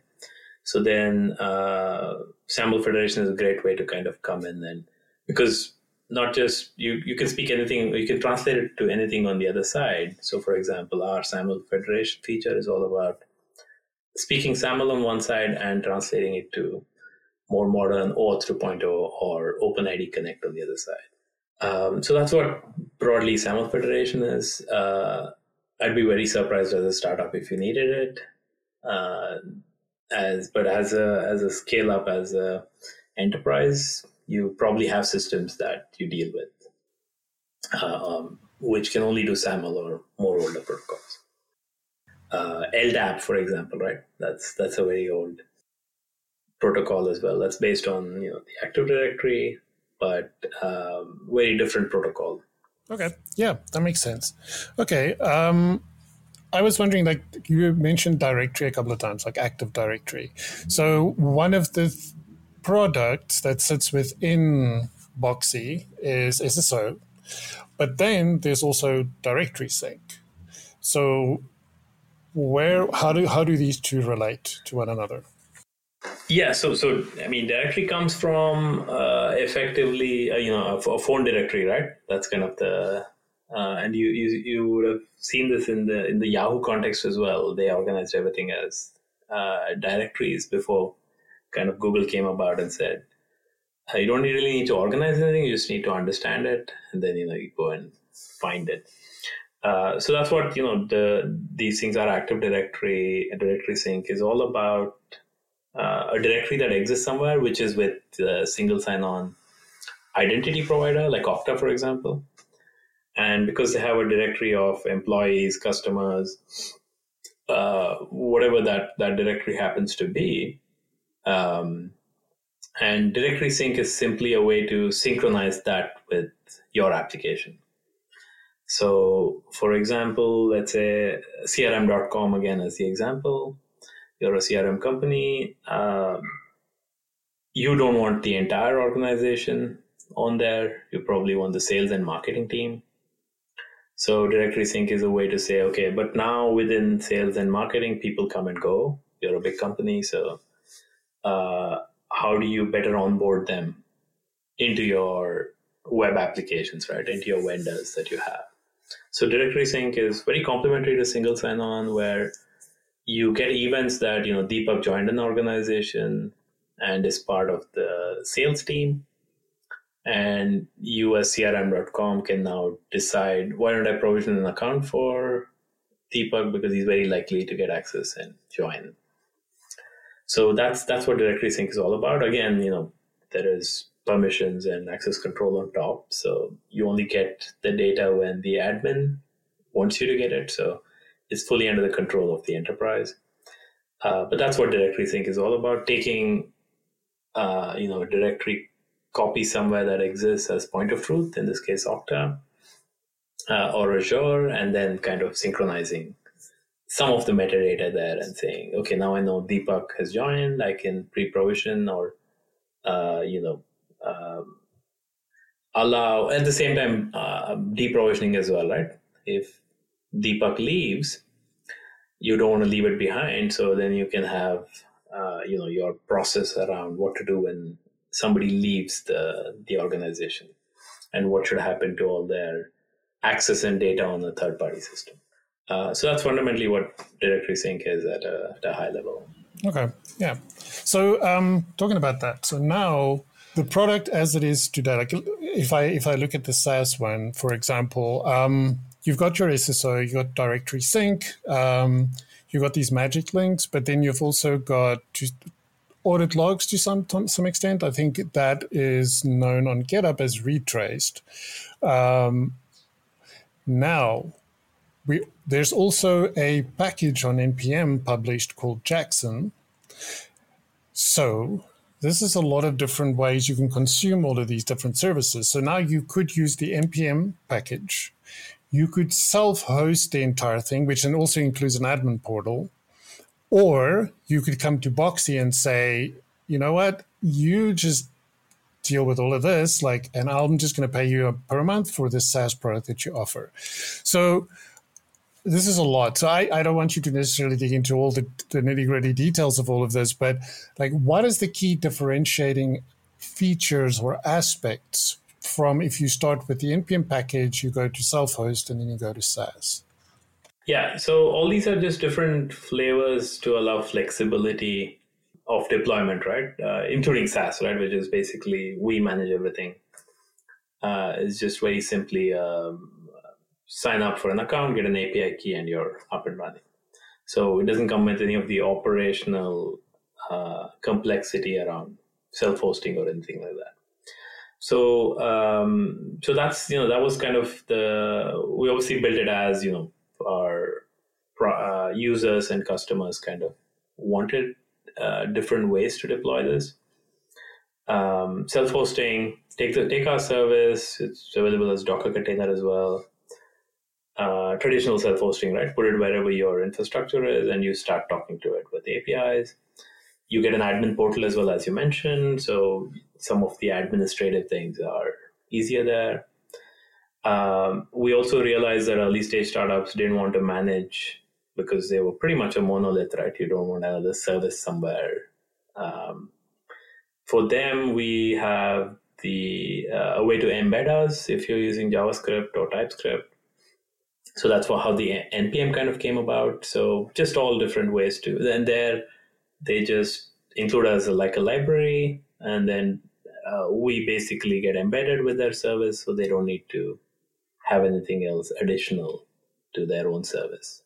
So then uh, SAML Federation is a great way to kind of come in, and because not just, you, you can speak anything, you can translate it to anything on the other side. So for example, our SAML Federation feature is all about speaking SAML on one side and translating it to more modern Auth two point oh or OpenID Connect on the other side. Um, so that's what broadly SAML Federation is. Uh, I'd be very surprised as a startup if you needed it. Uh, as but as a as a scale up, as a enterprise, you probably have systems that you deal with, um, which can only do SAML or more older protocols. Uh, L D A P, for example, right? That's that's a very old protocol as well. That's based on, you know, the Active Directory, but um, very different protocol. Okay, yeah, that makes sense. Okay, um, I was wondering, like you mentioned directory a couple of times, like Active Directory. So one of the th- products that sits within Boxy is S S O, but then there's also Directory Sync. So Where how do how do these two relate to one another? Yeah, so so I mean, directory comes from uh, effectively uh, you know a, a phone directory, right? That's kind of the uh, and you, you you would have seen this in the in the Yahoo context as well. They organized everything as uh, directories before kind of Google came about and said uh, you don't really need to organize anything. You just need to understand it, and then you know you go and find it. Uh, so that's what, you know, the, these things are Active Directory, and Directory Sync is all about uh, a directory that exists somewhere, which is with a single sign-on identity provider, like Okta, for example. And because they have a directory of employees, customers, uh, whatever that, that directory happens to be, um, and Directory Sync is simply a way to synchronize that with your application. So, for example, let's say C R M dot com again as the example. You're a C R M company. Um, you don't want the entire organization on there. You probably want the sales and marketing team. So Directory Sync is a way to say, okay, but now within sales and marketing, people come and go. You're a big company. So uh, how do you better onboard them into your web applications, right, into your vendors that you have? So Directory Sync is very complementary to single sign-on, where you get events that, you know, Deepak joined an organization and is part of the sales team. And you as C R M dot com can now decide, why don't I provision an account for Deepak because he's very likely to get access and join. So that's that's what Directory Sync is all about. Again, you know, there is permissions and access control on top. So you only get the data when the admin wants you to get it. So it's fully under the control of the enterprise. Uh, but that's what Directory Sync is all about, taking uh, you know, a directory copy somewhere that exists as point of truth, in this case Okta uh, or Azure, and then kind of synchronizing some of the metadata there and saying, okay, now I know Deepak has joined, I can pre-provision or, uh, you know, Um, allow at the same time uh, deprovisioning as well, right? If Deepak leaves, you don't want to leave it behind, so then you can have uh, you know your process around what to do when somebody leaves the the organization. and what should happen to all their access and data on the third-party system. Uh, so that's fundamentally what directory sync is at a, at a high level. Okay, yeah. So um, talking about that, so now the product as it is today, like if I if I look at the SaaS one, for example, um, you've got your S S O, you've got directory sync, um, you've got these magic links, but then you've also got just audit logs to some to some extent. I think that is known on GitHub as retraced. Um, now, we there's also a package on N P M published called Jackson. So this is a lot of different ways you can consume all of these different services. So now you could use the N P M package. You could self-host the entire thing, which then also includes an admin portal. Or you could come to Boxy and say, you know what, you just deal with all of this, like, and I'm just going to pay you per month for this SaaS product that you offer. So this is a lot. So I, I don't want you to necessarily dig into all the, the nitty-gritty details of all of this, but like, what is the key differentiating features or aspects from if you start with the N P M package, you go to self-host, and then you go to SaaS? Yeah, so all these are just different flavors to allow flexibility of deployment, right? Uh, including SaaS, right? Which is basically we manage everything. Uh, it's just very simply um, sign up for an account, get an A P I key, and you're up and running. So it doesn't come with any of the operational uh, complexity around self-hosting or anything like that. So, um, so that's, you know, that was kind of the, we obviously built it as, you know, our uh, users and customers kind of wanted uh, different ways to deploy this. Um, self-hosting, take the take our service. It's available as Docker container as well. Uh, traditional self-hosting, right? Put it wherever your infrastructure is, and you start talking to it with A P Is. You get an admin portal as well, as you mentioned. So some of the administrative things are easier there. Um, we also realized that early stage startups didn't want to manage because they were pretty much a monolith, right? You don't want another service somewhere. Um, for them, we have the uh, a way to embed us if you're using JavaScript or TypeScript. So that's for how the N P M kind of came about. So just all different ways to. Then there, they just include us like a library, and then uh, we basically get embedded with their service, so they don't need to have anything else additional to their own service.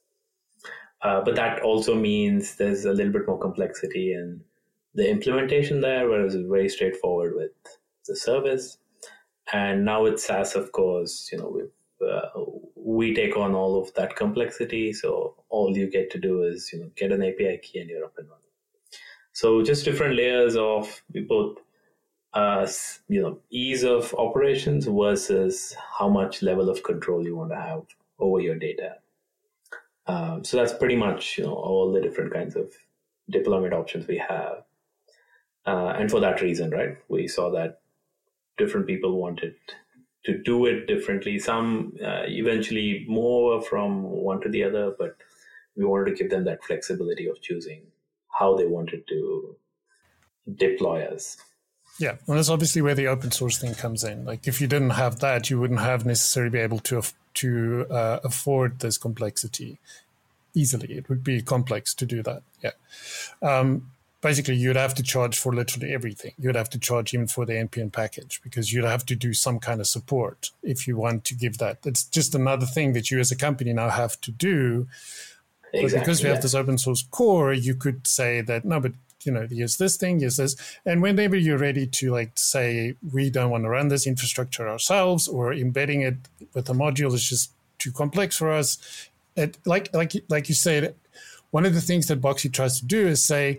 Uh, but that also means there's a little bit more complexity in the implementation there, whereas it's very straightforward with the service. And now with SaaS, of course, you know, we uh, we take on all of that complexity. So all you get to do is, you know, get an A P I key and you're up and running. So just different layers of both Uh, you know, ease of operations versus how much level of control you want to have over your data. Um, so that's pretty much, you know, all the different kinds of deployment options we have. Uh, and for that reason, right, we saw that different people wanted to do it differently. Some uh, eventually more from one to the other, but we wanted to give them that flexibility of choosing how they wanted to deploy us. Yeah, and that's obviously where the open source thing comes in. Like, if you didn't have that, you wouldn't have necessarily be able to to uh, afford this complexity easily. It would be complex to do that. Yeah, um, basically, you'd have to charge for literally everything. You'd have to charge even for the N P M package because you'd have to do some kind of support if you want to give that. It's just another thing that you as a company now have to do. Exactly, but because we yeah. have this open source core, you could say that no, but. You know, use this thing, use this. And whenever you're ready to, like, say, we don't want to run this infrastructure ourselves, or embedding it with a module is just too complex for us. It, like, like, like you said, one of the things that Boxy tries to do is say,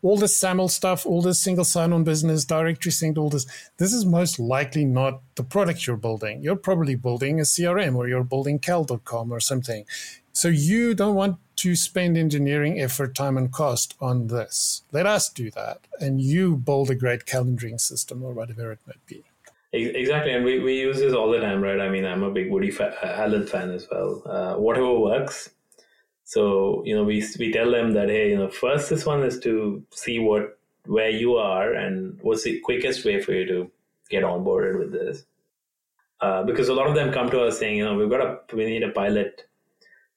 all this SAML stuff, all this single sign-on business, directory sync, all this, this is most likely not the product you're building. You're probably building a C R M, or you're building cal dot com or something. So you don't want to spend engineering effort, time, and cost on this. Let us do that, and you build a great calendaring system or whatever it might be. Exactly, and we, we use this all the time, right? I mean, I'm a big Woody fa- Allen fan as well. Uh, whatever works. So, you know, we we tell them that, hey, you know, first this one is to see what where you are and what's the quickest way for you to get onboarded with this. uh, because a lot of them come to us saying, you know, we've got a, we need a pilot,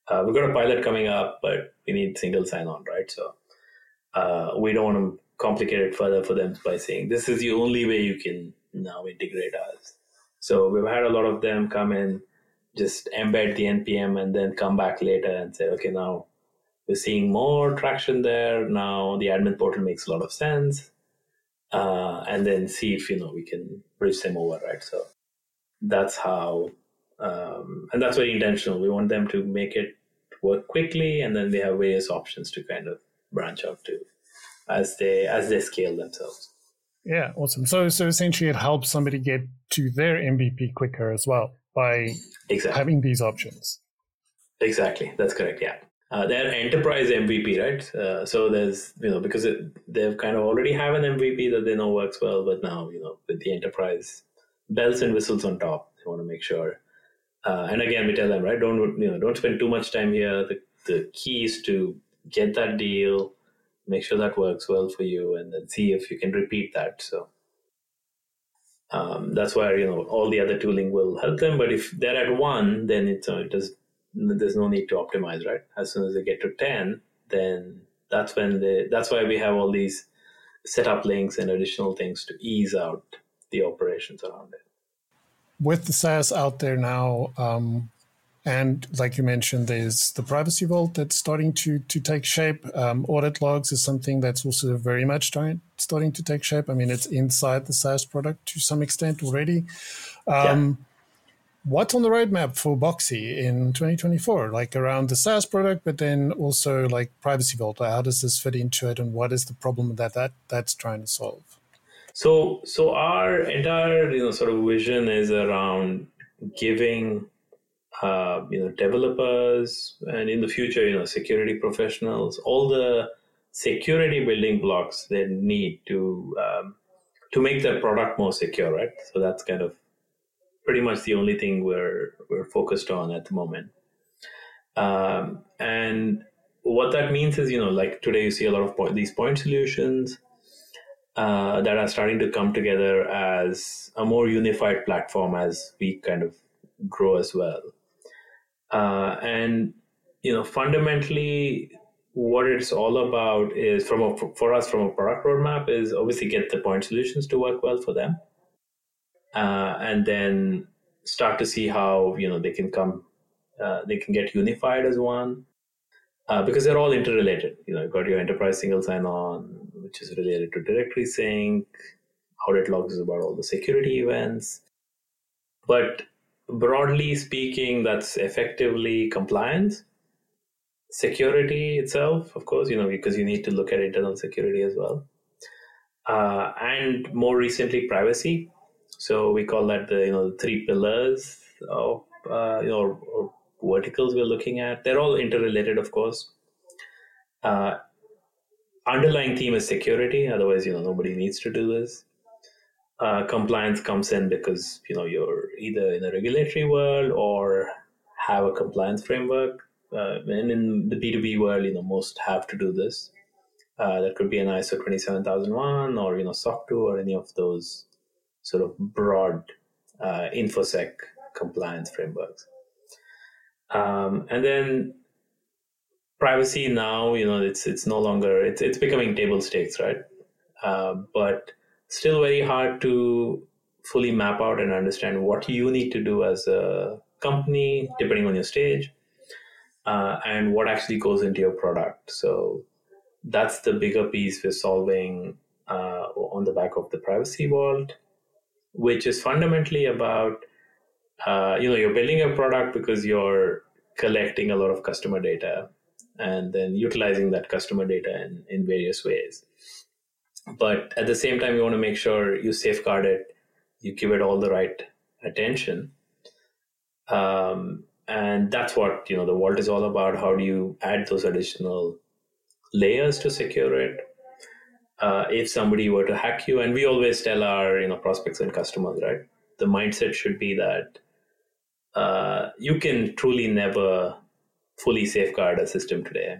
uh, we've got a pilot coming up, but we need single sign-on, right? So uh, we don't want to complicate it further for them by saying, this is the only way you can now integrate us. So we've had a lot of them come in, just embed the N P M and then come back later and say, okay, now we're seeing more traction there. Now the admin portal makes a lot of sense. Uh, and then see if, you know, we can bridge them over, right? So that's how, um, and that's very intentional. We want them to make it work quickly, and then they have various options to kind of branch out to as they as they scale themselves. Yeah, awesome. So so essentially it helps somebody get to their M V P quicker as well by exactly. having these options. Exactly. That's correct. Yeah. Uh, they're enterprise M V P, right? Uh, so there's, you know, because it, they've kind of already have an M V P that they know works well, but now, you know, with the enterprise bells and whistles on top, they want to make sure. Uh, and again, we tell them, right, don't, you know, don't spend too much time here. The, the key is to get that deal, make sure that works well for you, and then see if you can repeat that. So um, that's why, you know, all the other tooling will help them. But if they're at one, then it's, uh, it does there's no need to optimize, right? As soon as they get to ten, then that's when they, that's why we have all these setup links and additional things to ease out the operations around it. With the SaaS out there now, um, and like you mentioned, there's the privacy vault that's starting to to take shape. Um, audit logs is something that's also very much trying, starting to take shape. I mean, it's inside the SaaS product to some extent already. Um, yeah. What's on the roadmap for Boxy in twenty twenty-four, like around the SaaS product, but then also like Privacy Vault? How does this fit into it, and what is the problem that, that that's trying to solve? So so our entire, you know, sort of vision is around giving, uh, you know, developers and in the future, you know, security professionals, all the security building blocks they need to, um, to make their product more secure, right? So that's kind of pretty much the only thing we're we're focused on at the moment. Um, and what that means is, you know, like today you see a lot of point, these point solutions uh, that are starting to come together as a more unified platform as we kind of grow as well. Uh, and, you know, fundamentally what it's all about is from a, for us from a product roadmap is obviously get the point solutions to work well for them. Uh, and then start to see how, you know, they can come, uh, they can get unified as one, uh, because they're all interrelated. You know, you've got your enterprise single sign-on, which is related to directory sync. Audit logs is about all the security events. But broadly speaking, that's effectively compliance, security itself, of course, you know, because you need to look at internal security as well. Uh, and more recently, privacy. So we call that the, you know, the three pillars of, uh, you know, or verticals we're looking at. They're all interrelated, of course. Uh, underlying theme is security. Otherwise, you know, nobody needs to do this. Uh, compliance comes in because, you know, you're either in a regulatory world or have a compliance framework. Uh, and in the B two B world, you know, most have to do this. Uh, that could be an I S O twenty-seven thousand one or, you know, S O C two or any of those sort of broad uh, InfoSec compliance frameworks. Um, and then privacy now, you know, it's it's no longer, it's it's becoming table stakes, right? Uh, but still very hard to fully map out and understand what you need to do as a company, depending on your stage, uh, and what actually goes into your product. So that's the bigger piece we're solving uh, on the back of the privacy vault, which is fundamentally about, uh, you know, you're building a product because you're collecting a lot of customer data and then utilizing that customer data in, in various ways. But at the same time, you want to make sure you safeguard it, you give it all the right attention. Um, and that's what, you know, the vault is all about. How do you add those additional layers to secure it? Uh, if somebody were to hack you, and we always tell our, you know, prospects and customers, right, the mindset should be that uh, you can truly never fully safeguard a system today.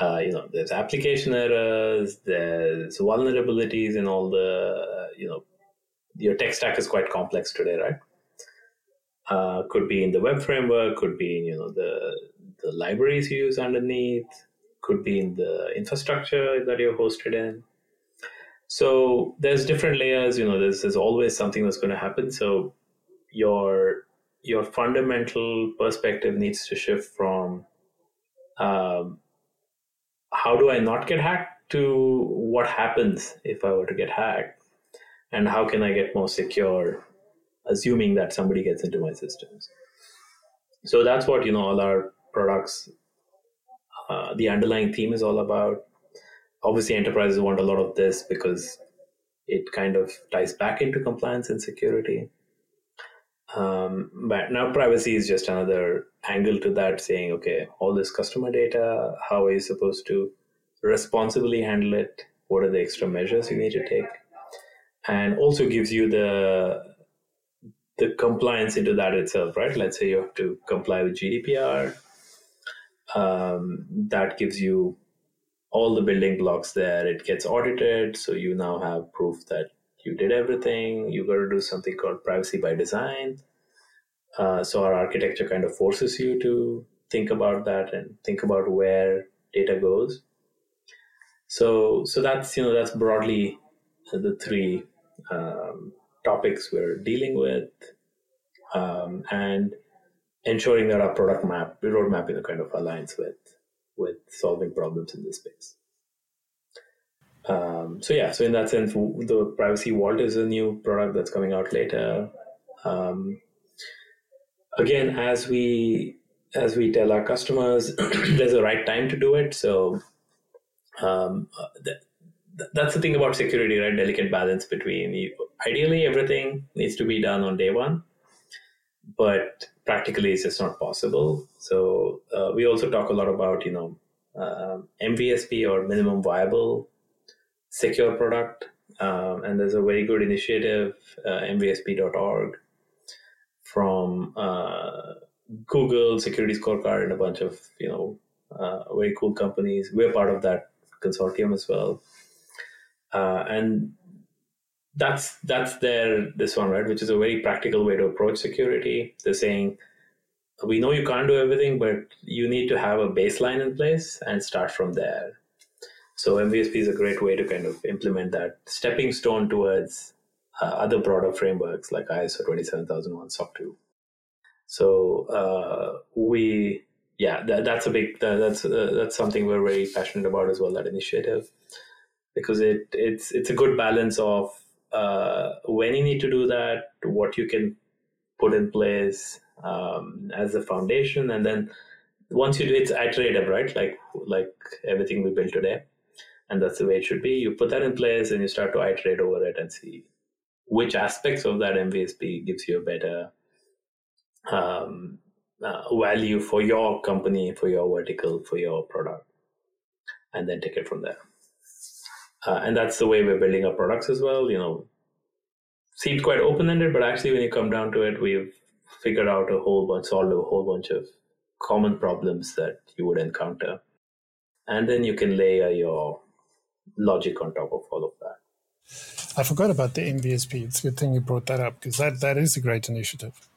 Uh, you know, there's application errors, there's vulnerabilities in all the, you know, your tech stack is quite complex today, right? uh, could be in the web framework, could be in you know the the libraries you use underneath, could be in the infrastructure that you're hosted in. So there's different layers. You know, there's there's always something that's going to happen. So your your fundamental perspective needs to shift from um, how do I not get hacked to what happens if I were to get hacked, and how can I get more secure, assuming that somebody gets into my systems. So that's what, you know, all our products, uh, the underlying theme is all about. Obviously, enterprises want a lot of this because it kind of ties back into compliance and security. Um, but now privacy is just another angle to that, saying, okay, all this customer data, how are you supposed to responsibly handle it? What are the extra measures you need to take? And also gives you the the compliance into that itself, right? Let's say you have to comply with G D P R. Um, that gives you all the building blocks there. It gets audited, so you now have proof that you did everything. You got to do something called privacy by design. Uh, so our architecture kind of forces you to think about that and think about where data goes. So, so that's, you know, that's broadly the three um, topics we're dealing with, um, and ensuring that our product map, roadmap, you know, kind of aligns with, with solving problems in this space. Um, so yeah, so in that sense, the Privacy Vault is a new product that's coming out later. Um, again, as we as we tell our customers, there's a right time to do it. So um, th- th- that's the thing about security, right? Delicate balance between you. Ideally, everything needs to be done on day one, but practically it's just not possible. So uh, we also talk a lot about, you know, uh, M V S P or minimum viable secure product, um, and there's a very good initiative, uh, M V S P dot org, from uh, Google, Security Scorecard, and a bunch of, you know, uh, very cool companies. We're part of that consortium as well, uh, and that's that's their this one, right? Which is a very practical way to approach security. They're saying, we know you can't do everything, but you need to have a baseline in place and start from there. So M V S P is a great way to kind of implement that stepping stone towards uh, other broader frameworks like I S O twenty-seven thousand one, S O C two. So uh, we, yeah, that, that's a big, that, that's uh, that's something we're very passionate about as well, that initiative, because it it's it's a good balance of uh, when you need to do that, what you can put in place um, as a foundation, and then once you do, it's iterative, right? Like like everything we build today. And that's the way it should be. You put that in place and you start to iterate over it and see which aspects of that M V S P gives you a better um, uh, value for your company, for your vertical, for your product, and then take it from there. Uh, and that's the way we're building our products as well. You know, seemed quite open-ended, but actually when you come down to it, we've figured out a whole bunch, solved a whole bunch of common problems that you would encounter. And then you can layer your logic on top of all of that. I forgot about the M V S P. It's a good thing you brought that up, because that, that is a great initiative.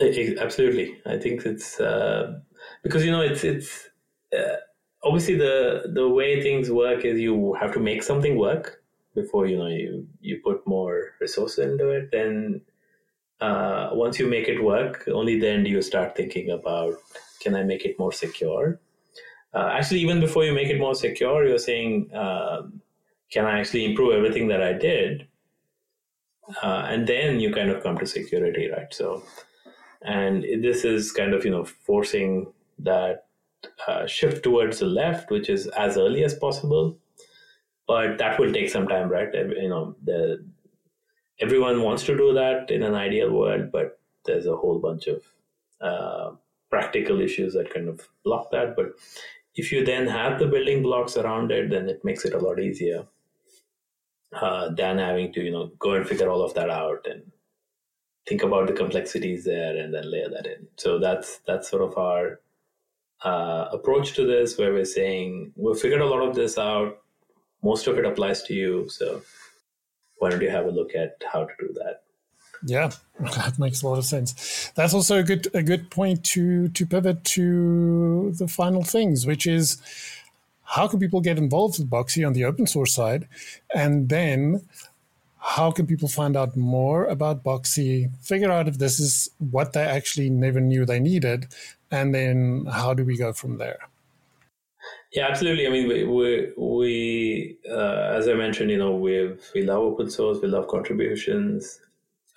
It, it, absolutely. I think it's uh, because, you know, it's it's uh, obviously the the way things work is you have to make something work before, you know, you, you put more resources into it. Then uh, once you make it work, only then do you start thinking about, can I make it more secure? Uh, actually, even before you make it more secure, you're saying, uh, can I actually improve everything that I did? Uh, and then you kind of come to security, right? So, and this is kind of, you know, forcing that uh, shift towards the left, which is as early as possible. But that will take some time, right? You know, the, everyone wants to do that in an ideal world, but there's a whole bunch of uh, practical issues that kind of block that. But if you then have the building blocks around it, then it makes it a lot easier uh, than having to, you know, go and figure all of that out and think about the complexities there and then layer that in. So that's that's sort of our uh, approach to this, where we're saying, we've figured a lot of this out. Most of it applies to you. So why don't you have a look at how to do that? Yeah, that makes a lot of sense. That's also a good a good point to to pivot to the final things, which is how can people get involved with Boxy on the open source side? And then how can people find out more about Boxy, figure out if this is what they actually never knew they needed, and then how do we go from there? Yeah, absolutely. I mean, we, we, we uh, as I mentioned, you know, we we love open source, we love contributions.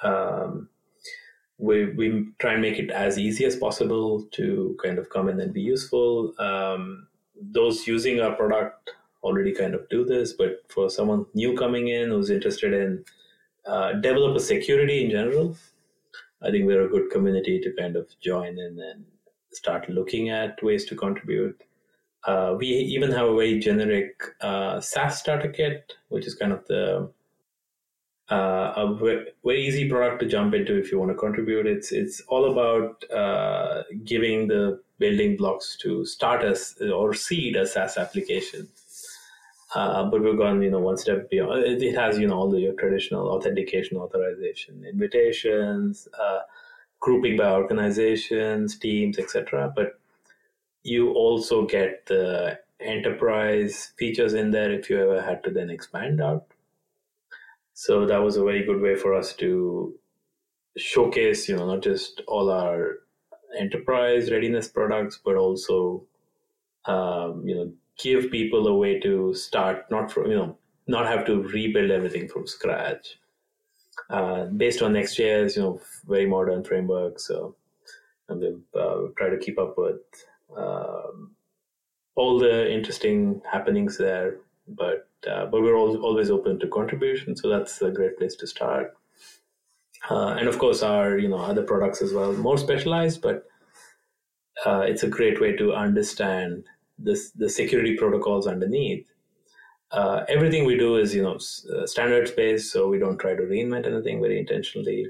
Um, we we try and make it as easy as possible to kind of come in and be useful. Um, those using our product already kind of do this, but for someone new coming in who's interested in uh, developer security in general, I think we're a good community to kind of join in and start looking at ways to contribute. Uh, we even have a very generic uh, SaaS starter kit, which is kind of the Uh, a very, very easy product to jump into if you want to contribute. It's it's all about uh, giving the building blocks to start us or seed a SaaS application. Uh, but we've gone, you know, one step beyond. It has, you know, all the your traditional authentication, authorization, invitations, uh, grouping by organizations, teams, et cetera. But you also get the enterprise features in there if you ever had to then expand out. So that was a very good way for us to showcase, you know, not just all our enterprise readiness products, but also, um, you know, give people a way to start, not from, you know, not have to rebuild everything from scratch. Uh, based on Next.js, you know, very modern framework. So and we uh, try to keep up with um, all the interesting happenings there, but. Uh, but we're all, always open to contribution, so that's a great place to start. Uh, and of course, our you know other products as well, more specialized, but uh, it's a great way to understand this, the security protocols underneath. Uh, everything we do is you know standards based, so we don't try to reinvent anything very intentionally.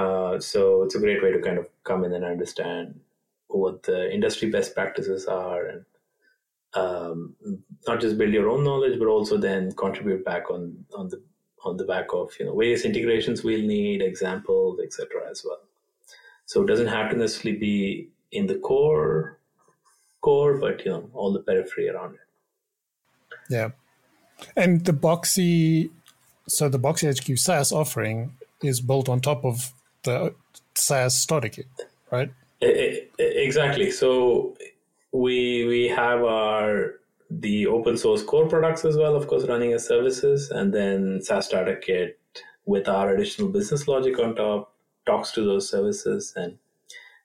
Uh, so it's a great way to kind of come in and understand what the industry best practices are and. Um, not just build your own knowledge, but also then contribute back on, on the on the back of you know various integrations we'll need, examples, et cetera as well. So it doesn't have to necessarily be in the core, core, but you know all the periphery around it. Yeah, and the Boxy, so the BoxyHQ SaaS offering is built on top of the SaaS starter kit, right? It, it, exactly. So. We we have our the open source core products as well, of course, running as services, and then SaaS Starter Kit with our additional business logic on top talks to those services, and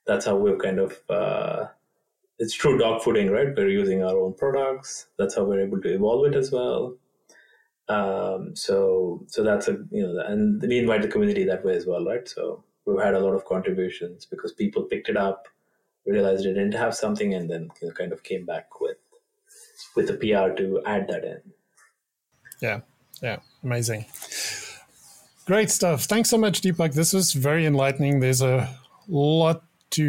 that's how we're kind of uh, it's true dog fooding, right? We're using our own products. That's how we're able to evolve it as well. Um, so so that's a you know, and we invite the community that way as well, right? So we've had a lot of contributions because people picked it up. Realized it didn't have something, and then you know, kind of came back with with a P R to add that in. Yeah, yeah, amazing. Great stuff. Thanks so much, Deepak. This was very enlightening. There's a lot to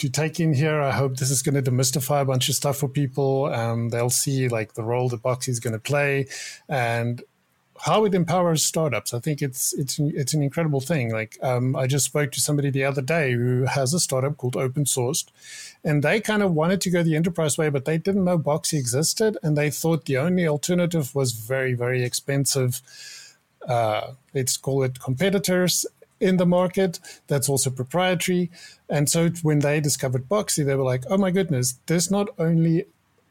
to take in here. I hope this is going to demystify a bunch of stuff for people. Um, they'll see like the role that Boxy is going to play and how it empowers startups. I think it's it's it's an incredible thing. Like um, I just spoke to somebody the other day who has a startup called Open Sourced, and they kind of wanted to go the enterprise way, but they didn't know Boxy existed, and they thought the only alternative was very, very expensive, uh, let's call it competitors in the market that's also proprietary. And so when they discovered Boxy, they were like, oh my goodness, this not only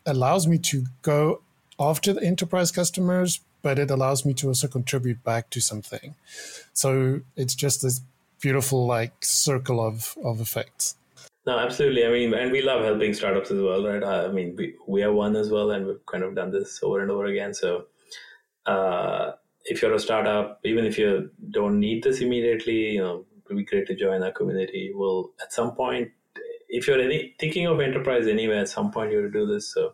allows me to go after the enterprise customers, but it allows me to also contribute back to something. So it's just this beautiful like circle of, of effects. No, absolutely. I mean, and we love helping startups as well, right? I mean, we, we are one as well, and we've kind of done this over and over again. So uh, if you're a startup, even if you don't need this immediately, you know, it would be great to join our community. We'll, at some point, if you're any, thinking of enterprise anyway, at some point you'll do this. So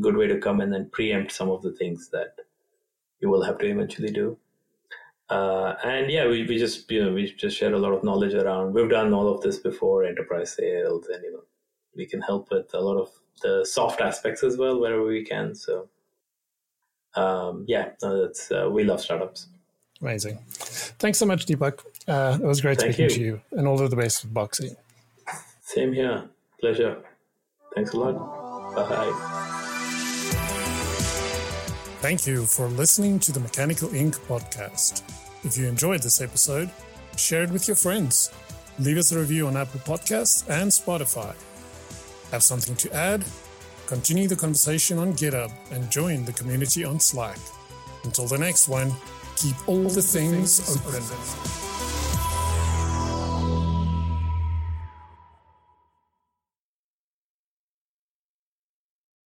good way to come in and preempt some of the things that you will have to eventually do. Uh, and yeah, we, we just, you know, we just share a lot of knowledge around, we've done all of this before, enterprise sales, and, you know, we can help with a lot of the soft aspects as well, wherever we can. So um, yeah, no, that's, uh, we love startups. Amazing. Thanks so much, Deepak. Uh, it was great Thank speaking you. to you, and all of the best with Boxy. Same here. Pleasure. Thanks a lot. Bye. Thank you for listening to the Mechanical Ink Podcast. If you enjoyed this episode, share it with your friends. Leave us a review on Apple Podcasts and Spotify. Have something to add? Continue the conversation on GitHub and join the community on Slack. Until the next one, keep all the things open.